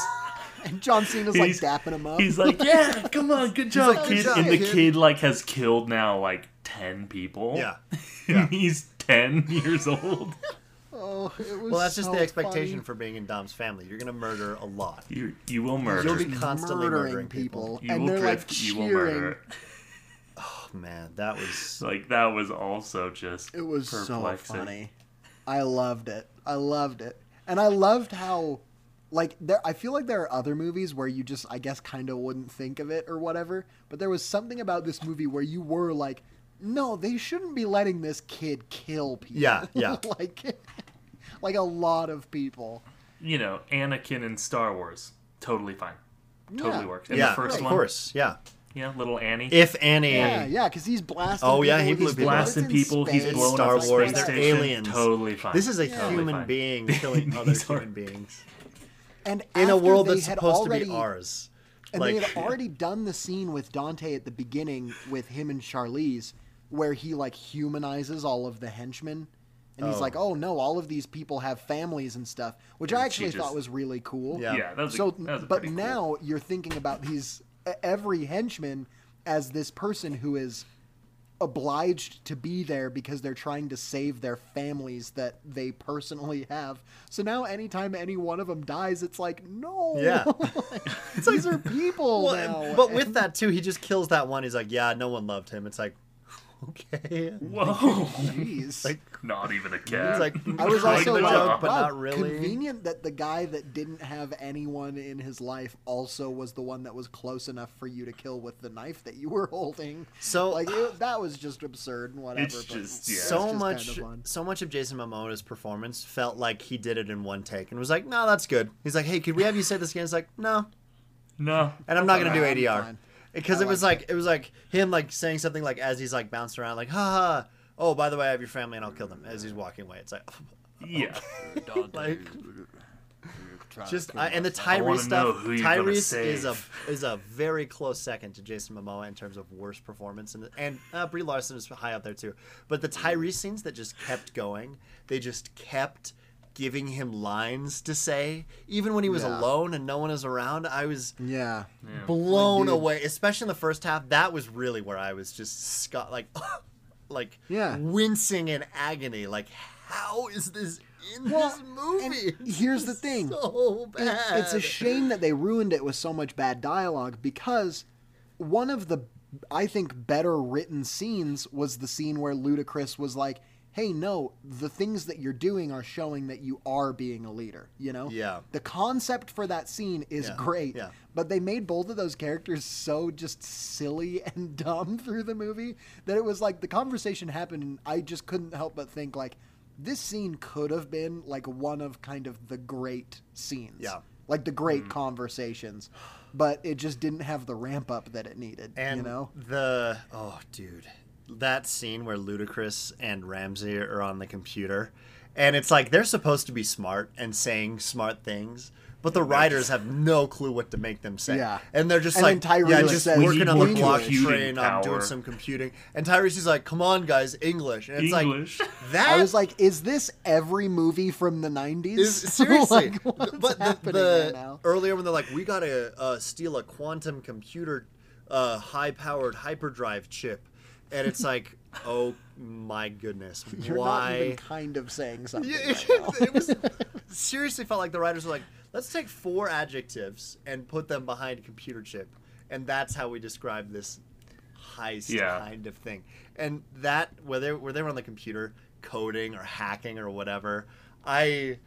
And John Cena's dapping him up. He's like, yeah, come on, good job, kid. And the kid has killed now 10 people. Yeah. He's 10 years old. Oh, it was Well, that's so just the expectation for being in Dom's family. You're going to murder a lot. You will murder. You'll be constantly murdering people. You will drift, you will murder. Oh, man, that was... that was also just It was perplexing. So funny. I loved it. And I loved how... I feel like there are other movies where you just, I guess, kind of wouldn't think of it or whatever, but there was something about this movie where you were like, no, they shouldn't be letting this kid kill people. Yeah. like a lot of people. You know, Anakin in Star Wars, totally fine. Totally works. And the first one. Of course, yeah. Yeah, little Annie. If Annie. Yeah, because he's blasting people. Oh, yeah, he's blasting people. He's blowing Star up Wars. They're aliens. Totally fine. This is a human being killing other human beings. And in a world that's supposed to be ours. And they had already done the scene with Dante at the beginning with him and Charlize where he humanizes all of the henchmen. And he's like, oh no, all of these people have families and stuff, which I actually thought was really cool. Yeah, that was but now you're thinking about every henchman as this person who is obliged to be there because they're trying to save their families that they personally have. So now anytime any one of them dies, it's like, no. Yeah. These are people now. But with that, too, he just kills that one. He's like, yeah, no one loved him. It's like, okay. Whoa. Jeez. Not even a cat. I was also like, joke, but not really. Convenient that the guy that didn't have anyone in his life also was the one that was close enough for you to kill with the knife that you were holding. So that was just absurd and whatever. It's just, so much of Jason Momoa's performance felt like he did it in one take and was like, no, that's good. He's like, hey, could we have you say this again? He's like, no. And I'm not going to do ADR. Fine. Because it was like him saying something as he's bouncing around ha ha. Oh, by the way, I have your family and I'll kill them as he's walking away. It's like, oh, yeah. And the Tyrese stuff. Tyrese is a very close second to Jason Momoa in terms of worst performance, and Brie Larson is high up there too. But the Tyrese scenes that just kept going, they just kept giving him lines to say, even when he was alone and no one was around. I was blown away, especially in the first half. That was really where I was just wincing in agony, like, how is this this movie? And here's the thing. So bad. It's a shame that they ruined it with so much bad dialogue, because one of the, I think, better written scenes was the scene where Ludacris was like, hey, no, the things that you're doing are showing that you are being a leader, you know? Yeah. The concept for that scene is great, but they made both of those characters so just silly and dumb through the movie that it was like the conversation happened and I just couldn't help but think, like, this scene could have been, like, one of kind of the great scenes. Yeah. Like the great conversations, but it just didn't have the ramp up that it needed, and you know? That scene where Ludacris and Ramsey are on the computer, and it's like they're supposed to be smart and saying smart things, but the writers have no clue what to make them say. Yeah. And they're just working on the blockchain, I'm doing some computing. And Tyrese is like, come on, guys, English. And it's English. I was like, is this every movie from the 90s? Seriously. Like, but the now? Earlier when they're like, we got to steal a quantum computer high-powered hyperdrive chip. And it's like, oh my goodness, why? You're not even kind of saying something right now. Seriously felt like the writers were like, let's take 4 adjectives and put them behind a computer chip. And that's how we describe this heist kind of thing. And that, where they were on the computer coding or hacking or whatever, I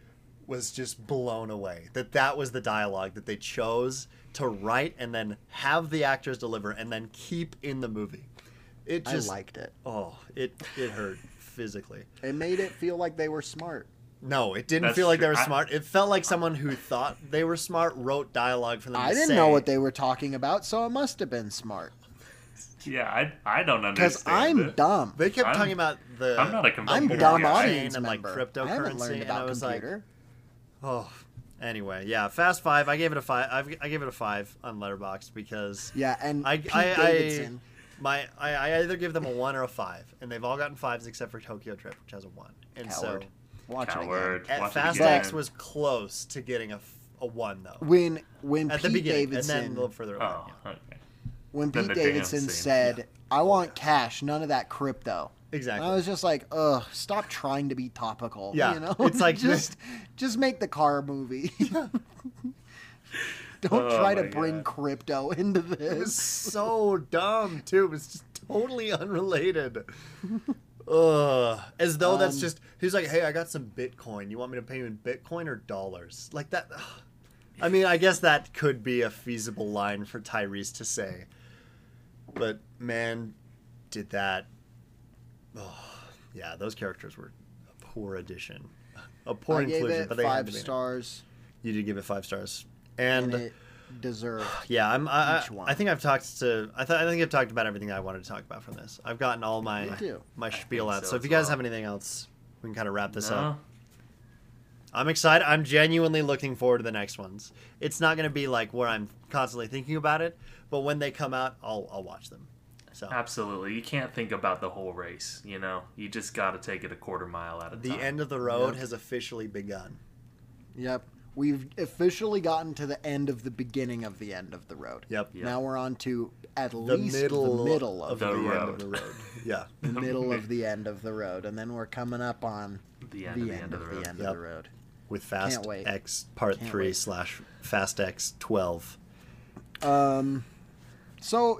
was just blown away that was the dialogue that they chose to write and then have the actors deliver and then keep in the movie. I liked it. Oh, it hurt physically. It made it feel like they were smart. No, it didn't feel like they were smart. It felt like someone who thought they were smart wrote dialogue for them to say. I didn't know what they were talking about, so it must have been smart. Yeah, I don't understand. Because I'm dumb. They kept talking about the... I'm not a computer. I'm dumb audience and, like, cryptocurrency. I haven't learned about computer. Like, oh... Anyway, Fast Five. I gave it a 5. I gave it a 5 on Letterboxd because... Yeah, and Pete Davidson... I either give them a 1 or a 5, and they've all gotten 5s except for Tokyo Trip, which has a 1. And Coward. So, Fast X was close to getting a 1 though. When at Pete the beginning, Davidson, and then a little further away. When Pete Davidson said, "I want cash, none of that crypto." Exactly. And I was just like, ugh, stop trying to be topical. Yeah, you know? It's like just make the car movie. Don't try to bring crypto into this. It was so dumb, too. It was just totally unrelated. As though that's just... He's like, hey, I got some Bitcoin. You want me to pay you in Bitcoin or dollars? Like that... I mean, I guess that could be a feasible line for Tyrese to say. But, man, did that... those characters were a poor addition. A poor inclusion. They 5 stars. You did give it 5 stars. And it deserved. Yeah, each one. I think I've talked to. I think I've talked about everything I wanted to talk about from this. I've gotten all my spiel out. So if you guys have anything else, we can kind of wrap this up. I'm excited. I'm genuinely looking forward to the next ones. It's not going to be like where I'm constantly thinking about it, but when they come out, I'll watch them. So absolutely, you can't think about the whole race. You know, you just got to take it a quarter mile at a time. The end of the road has officially begun. Yep. We've officially gotten to the end of the beginning of the end of the road. Yep. Now we're on to the middle of the end of the road. The middle of the end of the road. And then we're coming up on the end of the road. With Fast X Part 3 / Fast X 12. So,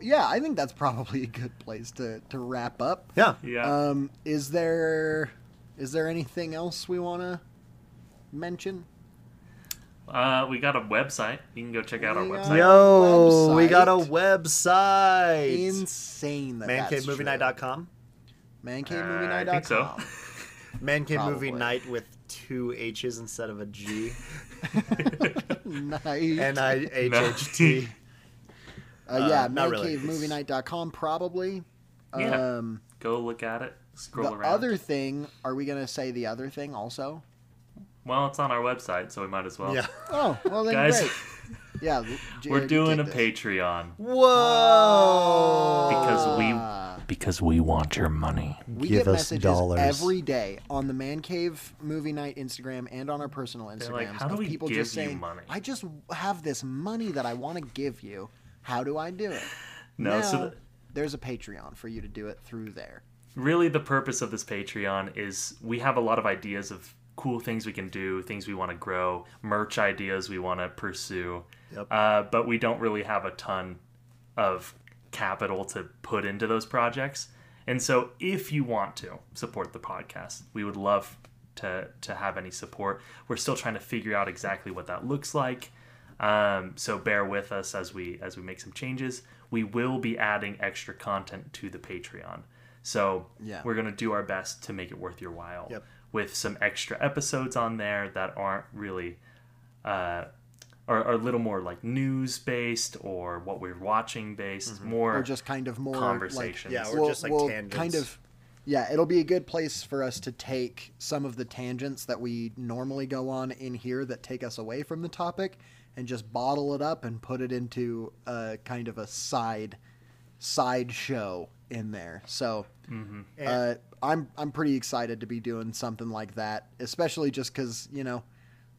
I think that's probably a good place to wrap up. Yeah. Is there anything else we want to mention? We got a website. You can go check out our website. Yo, we got a website. Insane. ManCaveMovieNight.com. ManCaveMovieNight.com. I think so. ManCaveMovieNight with 2 H's instead of a G. Night. NIHHT. ManCaveMovieNight.com probably. Yeah. Go look at it. Scroll around. Are we going to say the other thing also? Well, it's on our website, so we might as well. Yeah. Oh, well then, guys, great. Yeah, Jared, we're doing a Patreon. Whoa! Because we want your money. We give us dollars every day on the Man Cave Movie Night Instagram and on our personal Instagrams. Like, how do we people give just saying, you money? I just have this money that I want to give you. How do I do it? No, now, so there's a Patreon for you to do it through there. Really, the purpose of this Patreon is we have a lot of ideas of cool things we can do, things we want to grow, merch ideas we want to pursue. Yep. But we don't really have a ton of capital to put into those projects. And so if you want to support the podcast, we would love to have any support. We're still trying to figure out exactly what that looks like. So bear with us as we make some changes. We will be adding extra content to the Patreon. So yeah, we're going to do our best to make it worth your while. Yep. With some extra episodes on there that aren't really are a little more like news based or what we're watching based, mm-hmm. more or just kind of more conversations. Like, yeah, or we'll, just like we'll tangents. Kind of, yeah, it'll be a good place for us to take some of the tangents that we normally go on in here that take us away from the topic and just bottle it up and put it into a kind of a side show in there. So mm-hmm. I'm pretty excited to be doing something like that, especially just because, you know,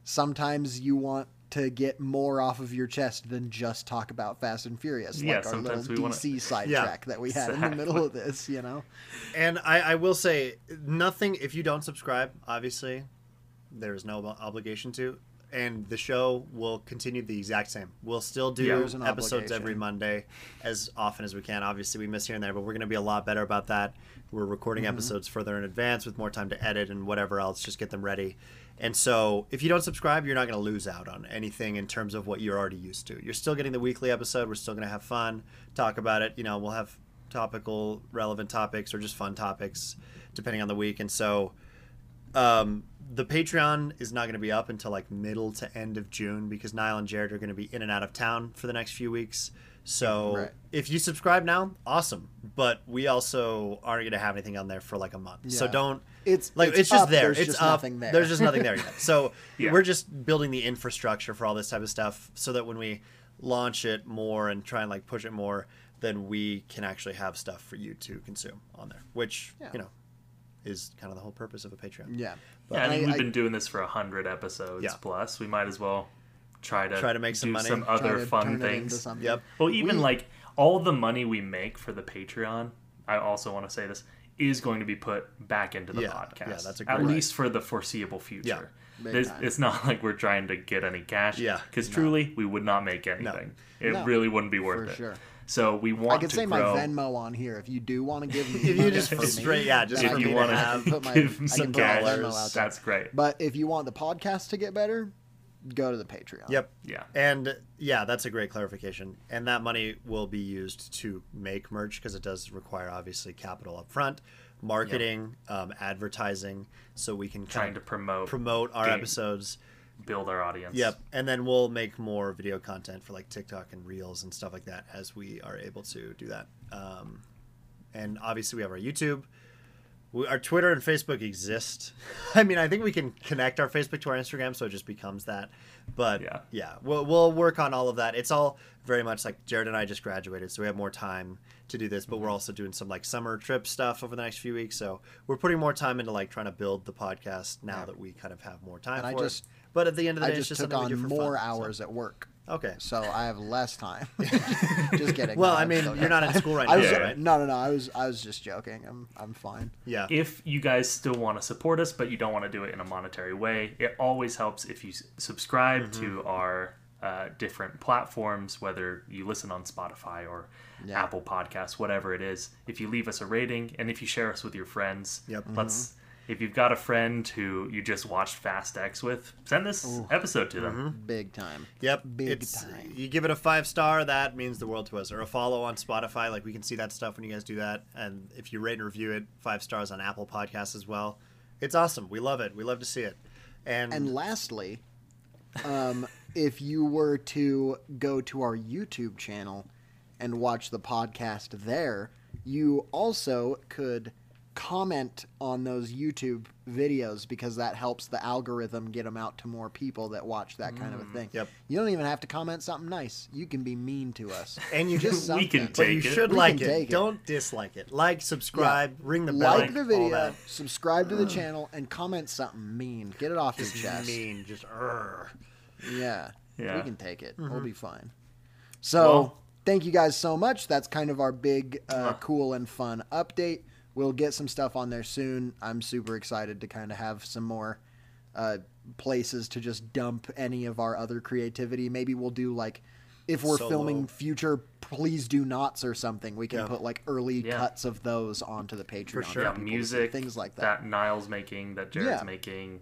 sometimes you want to get more off of your chest than just talk about Fast and Furious, like our little DC sidetrack that we had in the middle of this, you know. And I will say, nothing, if you don't subscribe, obviously, there's no obligation to, and the show will continue the exact same. We'll still do episodes every Monday as often as we can. Obviously, we miss here and there, but we're going to be a lot better about that. We're recording mm-hmm. episodes further in advance with more time to edit and whatever else, just get them ready. And so if you don't subscribe, you're not going to lose out on anything in terms of what you're already used to. You're still getting the weekly episode. We're still going to have fun, talk about it. You know, we'll have topical, relevant topics or just fun topics depending on the week. And so the Patreon is not going to be up until like middle to end of June because Niall and Jared are going to be in and out of town for the next few weeks. So If you subscribe now, awesome. But we also aren't going to have anything on there for like a month. Yeah. So don't. It's just up, there. It's just up. Nothing there. There's just nothing there yet. So We're just building the infrastructure for all this type of stuff so that when we launch it more and try and like push it more, then we can actually have stuff for you to consume on there, which you know is kind of the whole purpose of a Patreon. Yeah. But I mean, we've been doing this for 100 episodes plus. We might as well try to make some money, some other fun things. Yep. Well, even like all the money we make for the Patreon, I also want to say this, is going to be put back into the podcast. Yeah, that's a good at least for the foreseeable future. Yeah, it's not like we're trying to get any cash. Yeah, because truly, we would not make anything. No. It really wouldn't be worth it. Sure. So we want to grow. I could say my Venmo on here if you do want to give me. If you just straight, just if you want to give me some cash, that's great. But if you want the podcast to get better, go to the Patreon. Yep. Yeah. And that's a great clarification. And that money will be used to make merch because it does require obviously capital up front, marketing, advertising, so we can trying to promote our episodes, build our audience. Yep. And then we'll make more video content for like TikTok and Reels and stuff like that as we are able to do that. And obviously we have our YouTube. Our Twitter and Facebook exist. I mean, I think we can connect our Facebook to our Instagram, so it just becomes that. But we'll work on all of that. It's all very much like Jared and I just graduated, so we have more time to do this. But we're also doing some like summer trip stuff over the next few weeks, so we're putting more time into like trying to build the podcast now that we kind of have more time. And but at the end of the day, it's just something we do for fun. I just took on more hours at work. Okay. So I have less time. Just kidding. Well, I mean, you're not in school right now, right? No. I was just joking. I'm fine. Yeah. If you guys still want to support us, but you don't want to do it in a monetary way, it always helps if you subscribe to our different platforms, whether you listen on Spotify or Apple Podcasts, whatever it is. If you leave us a rating and if you share us with your friends, if you've got a friend who you just watched Fast X with, send this episode to them. Big time. Yep. Big time. You give it a 5-star, that means the world to us. Or a follow on Spotify. Like, we can see that stuff when you guys do that. And if you rate and review it, 5 stars on Apple Podcasts as well. It's awesome. We love it. We love to see it. And lastly, if you were to go to our YouTube channel and watch the podcast there, you also could comment on those YouTube videos because that helps the algorithm get them out to more people that watch that kind of a thing. Yep. You don't even have to comment something nice. You can be mean to us. And you just we can take it. You should like it. Don't dislike it. Like, subscribe, ring the bell. Like the video, subscribe to the channel, and comment something mean. Get it off your chest. Mean, just Yeah. We can take it. We'll be fine. So, thank you guys so much. That's kind of our big, cool and fun update. We'll get some stuff on there soon. I'm super excited to kind of have some more places to just dump any of our other creativity. Maybe we'll do, like, if we're filming future please do nots or something, we can put, like, early cuts of those onto the Patreon. For sure. Yeah, music, things like that. That Niall's making, that Jared's making.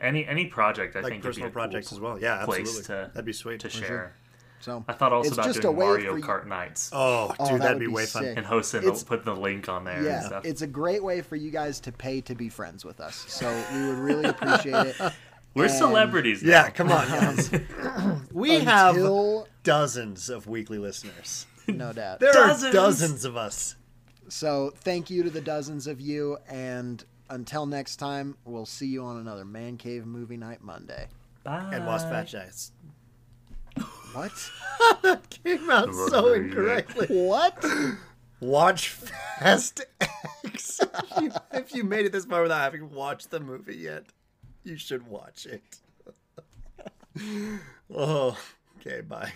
Any project, I like think, would be a projects cool as well. Yeah, absolutely. Place to, that'd be sweet. To share. Sure. So, I thought also about doing Mario Kart nights. Oh, dude, that'd be way fun. And Hosen will put the link on there and stuff. It's a great way for you guys to pay to be friends with us. So we would really appreciate it. We're celebrities now. Yeah, come on, guys. We have dozens of weekly listeners. No doubt. There are dozens of us. So thank you to the dozens of you. And until next time, we'll see you on another Man Cave Movie Night Monday. Bye. And Wasp Batch Nights. What? That came out so incorrectly. What? Watch Fast X. If you made it this far without having watched the movie yet, you should watch it. Oh, okay, bye.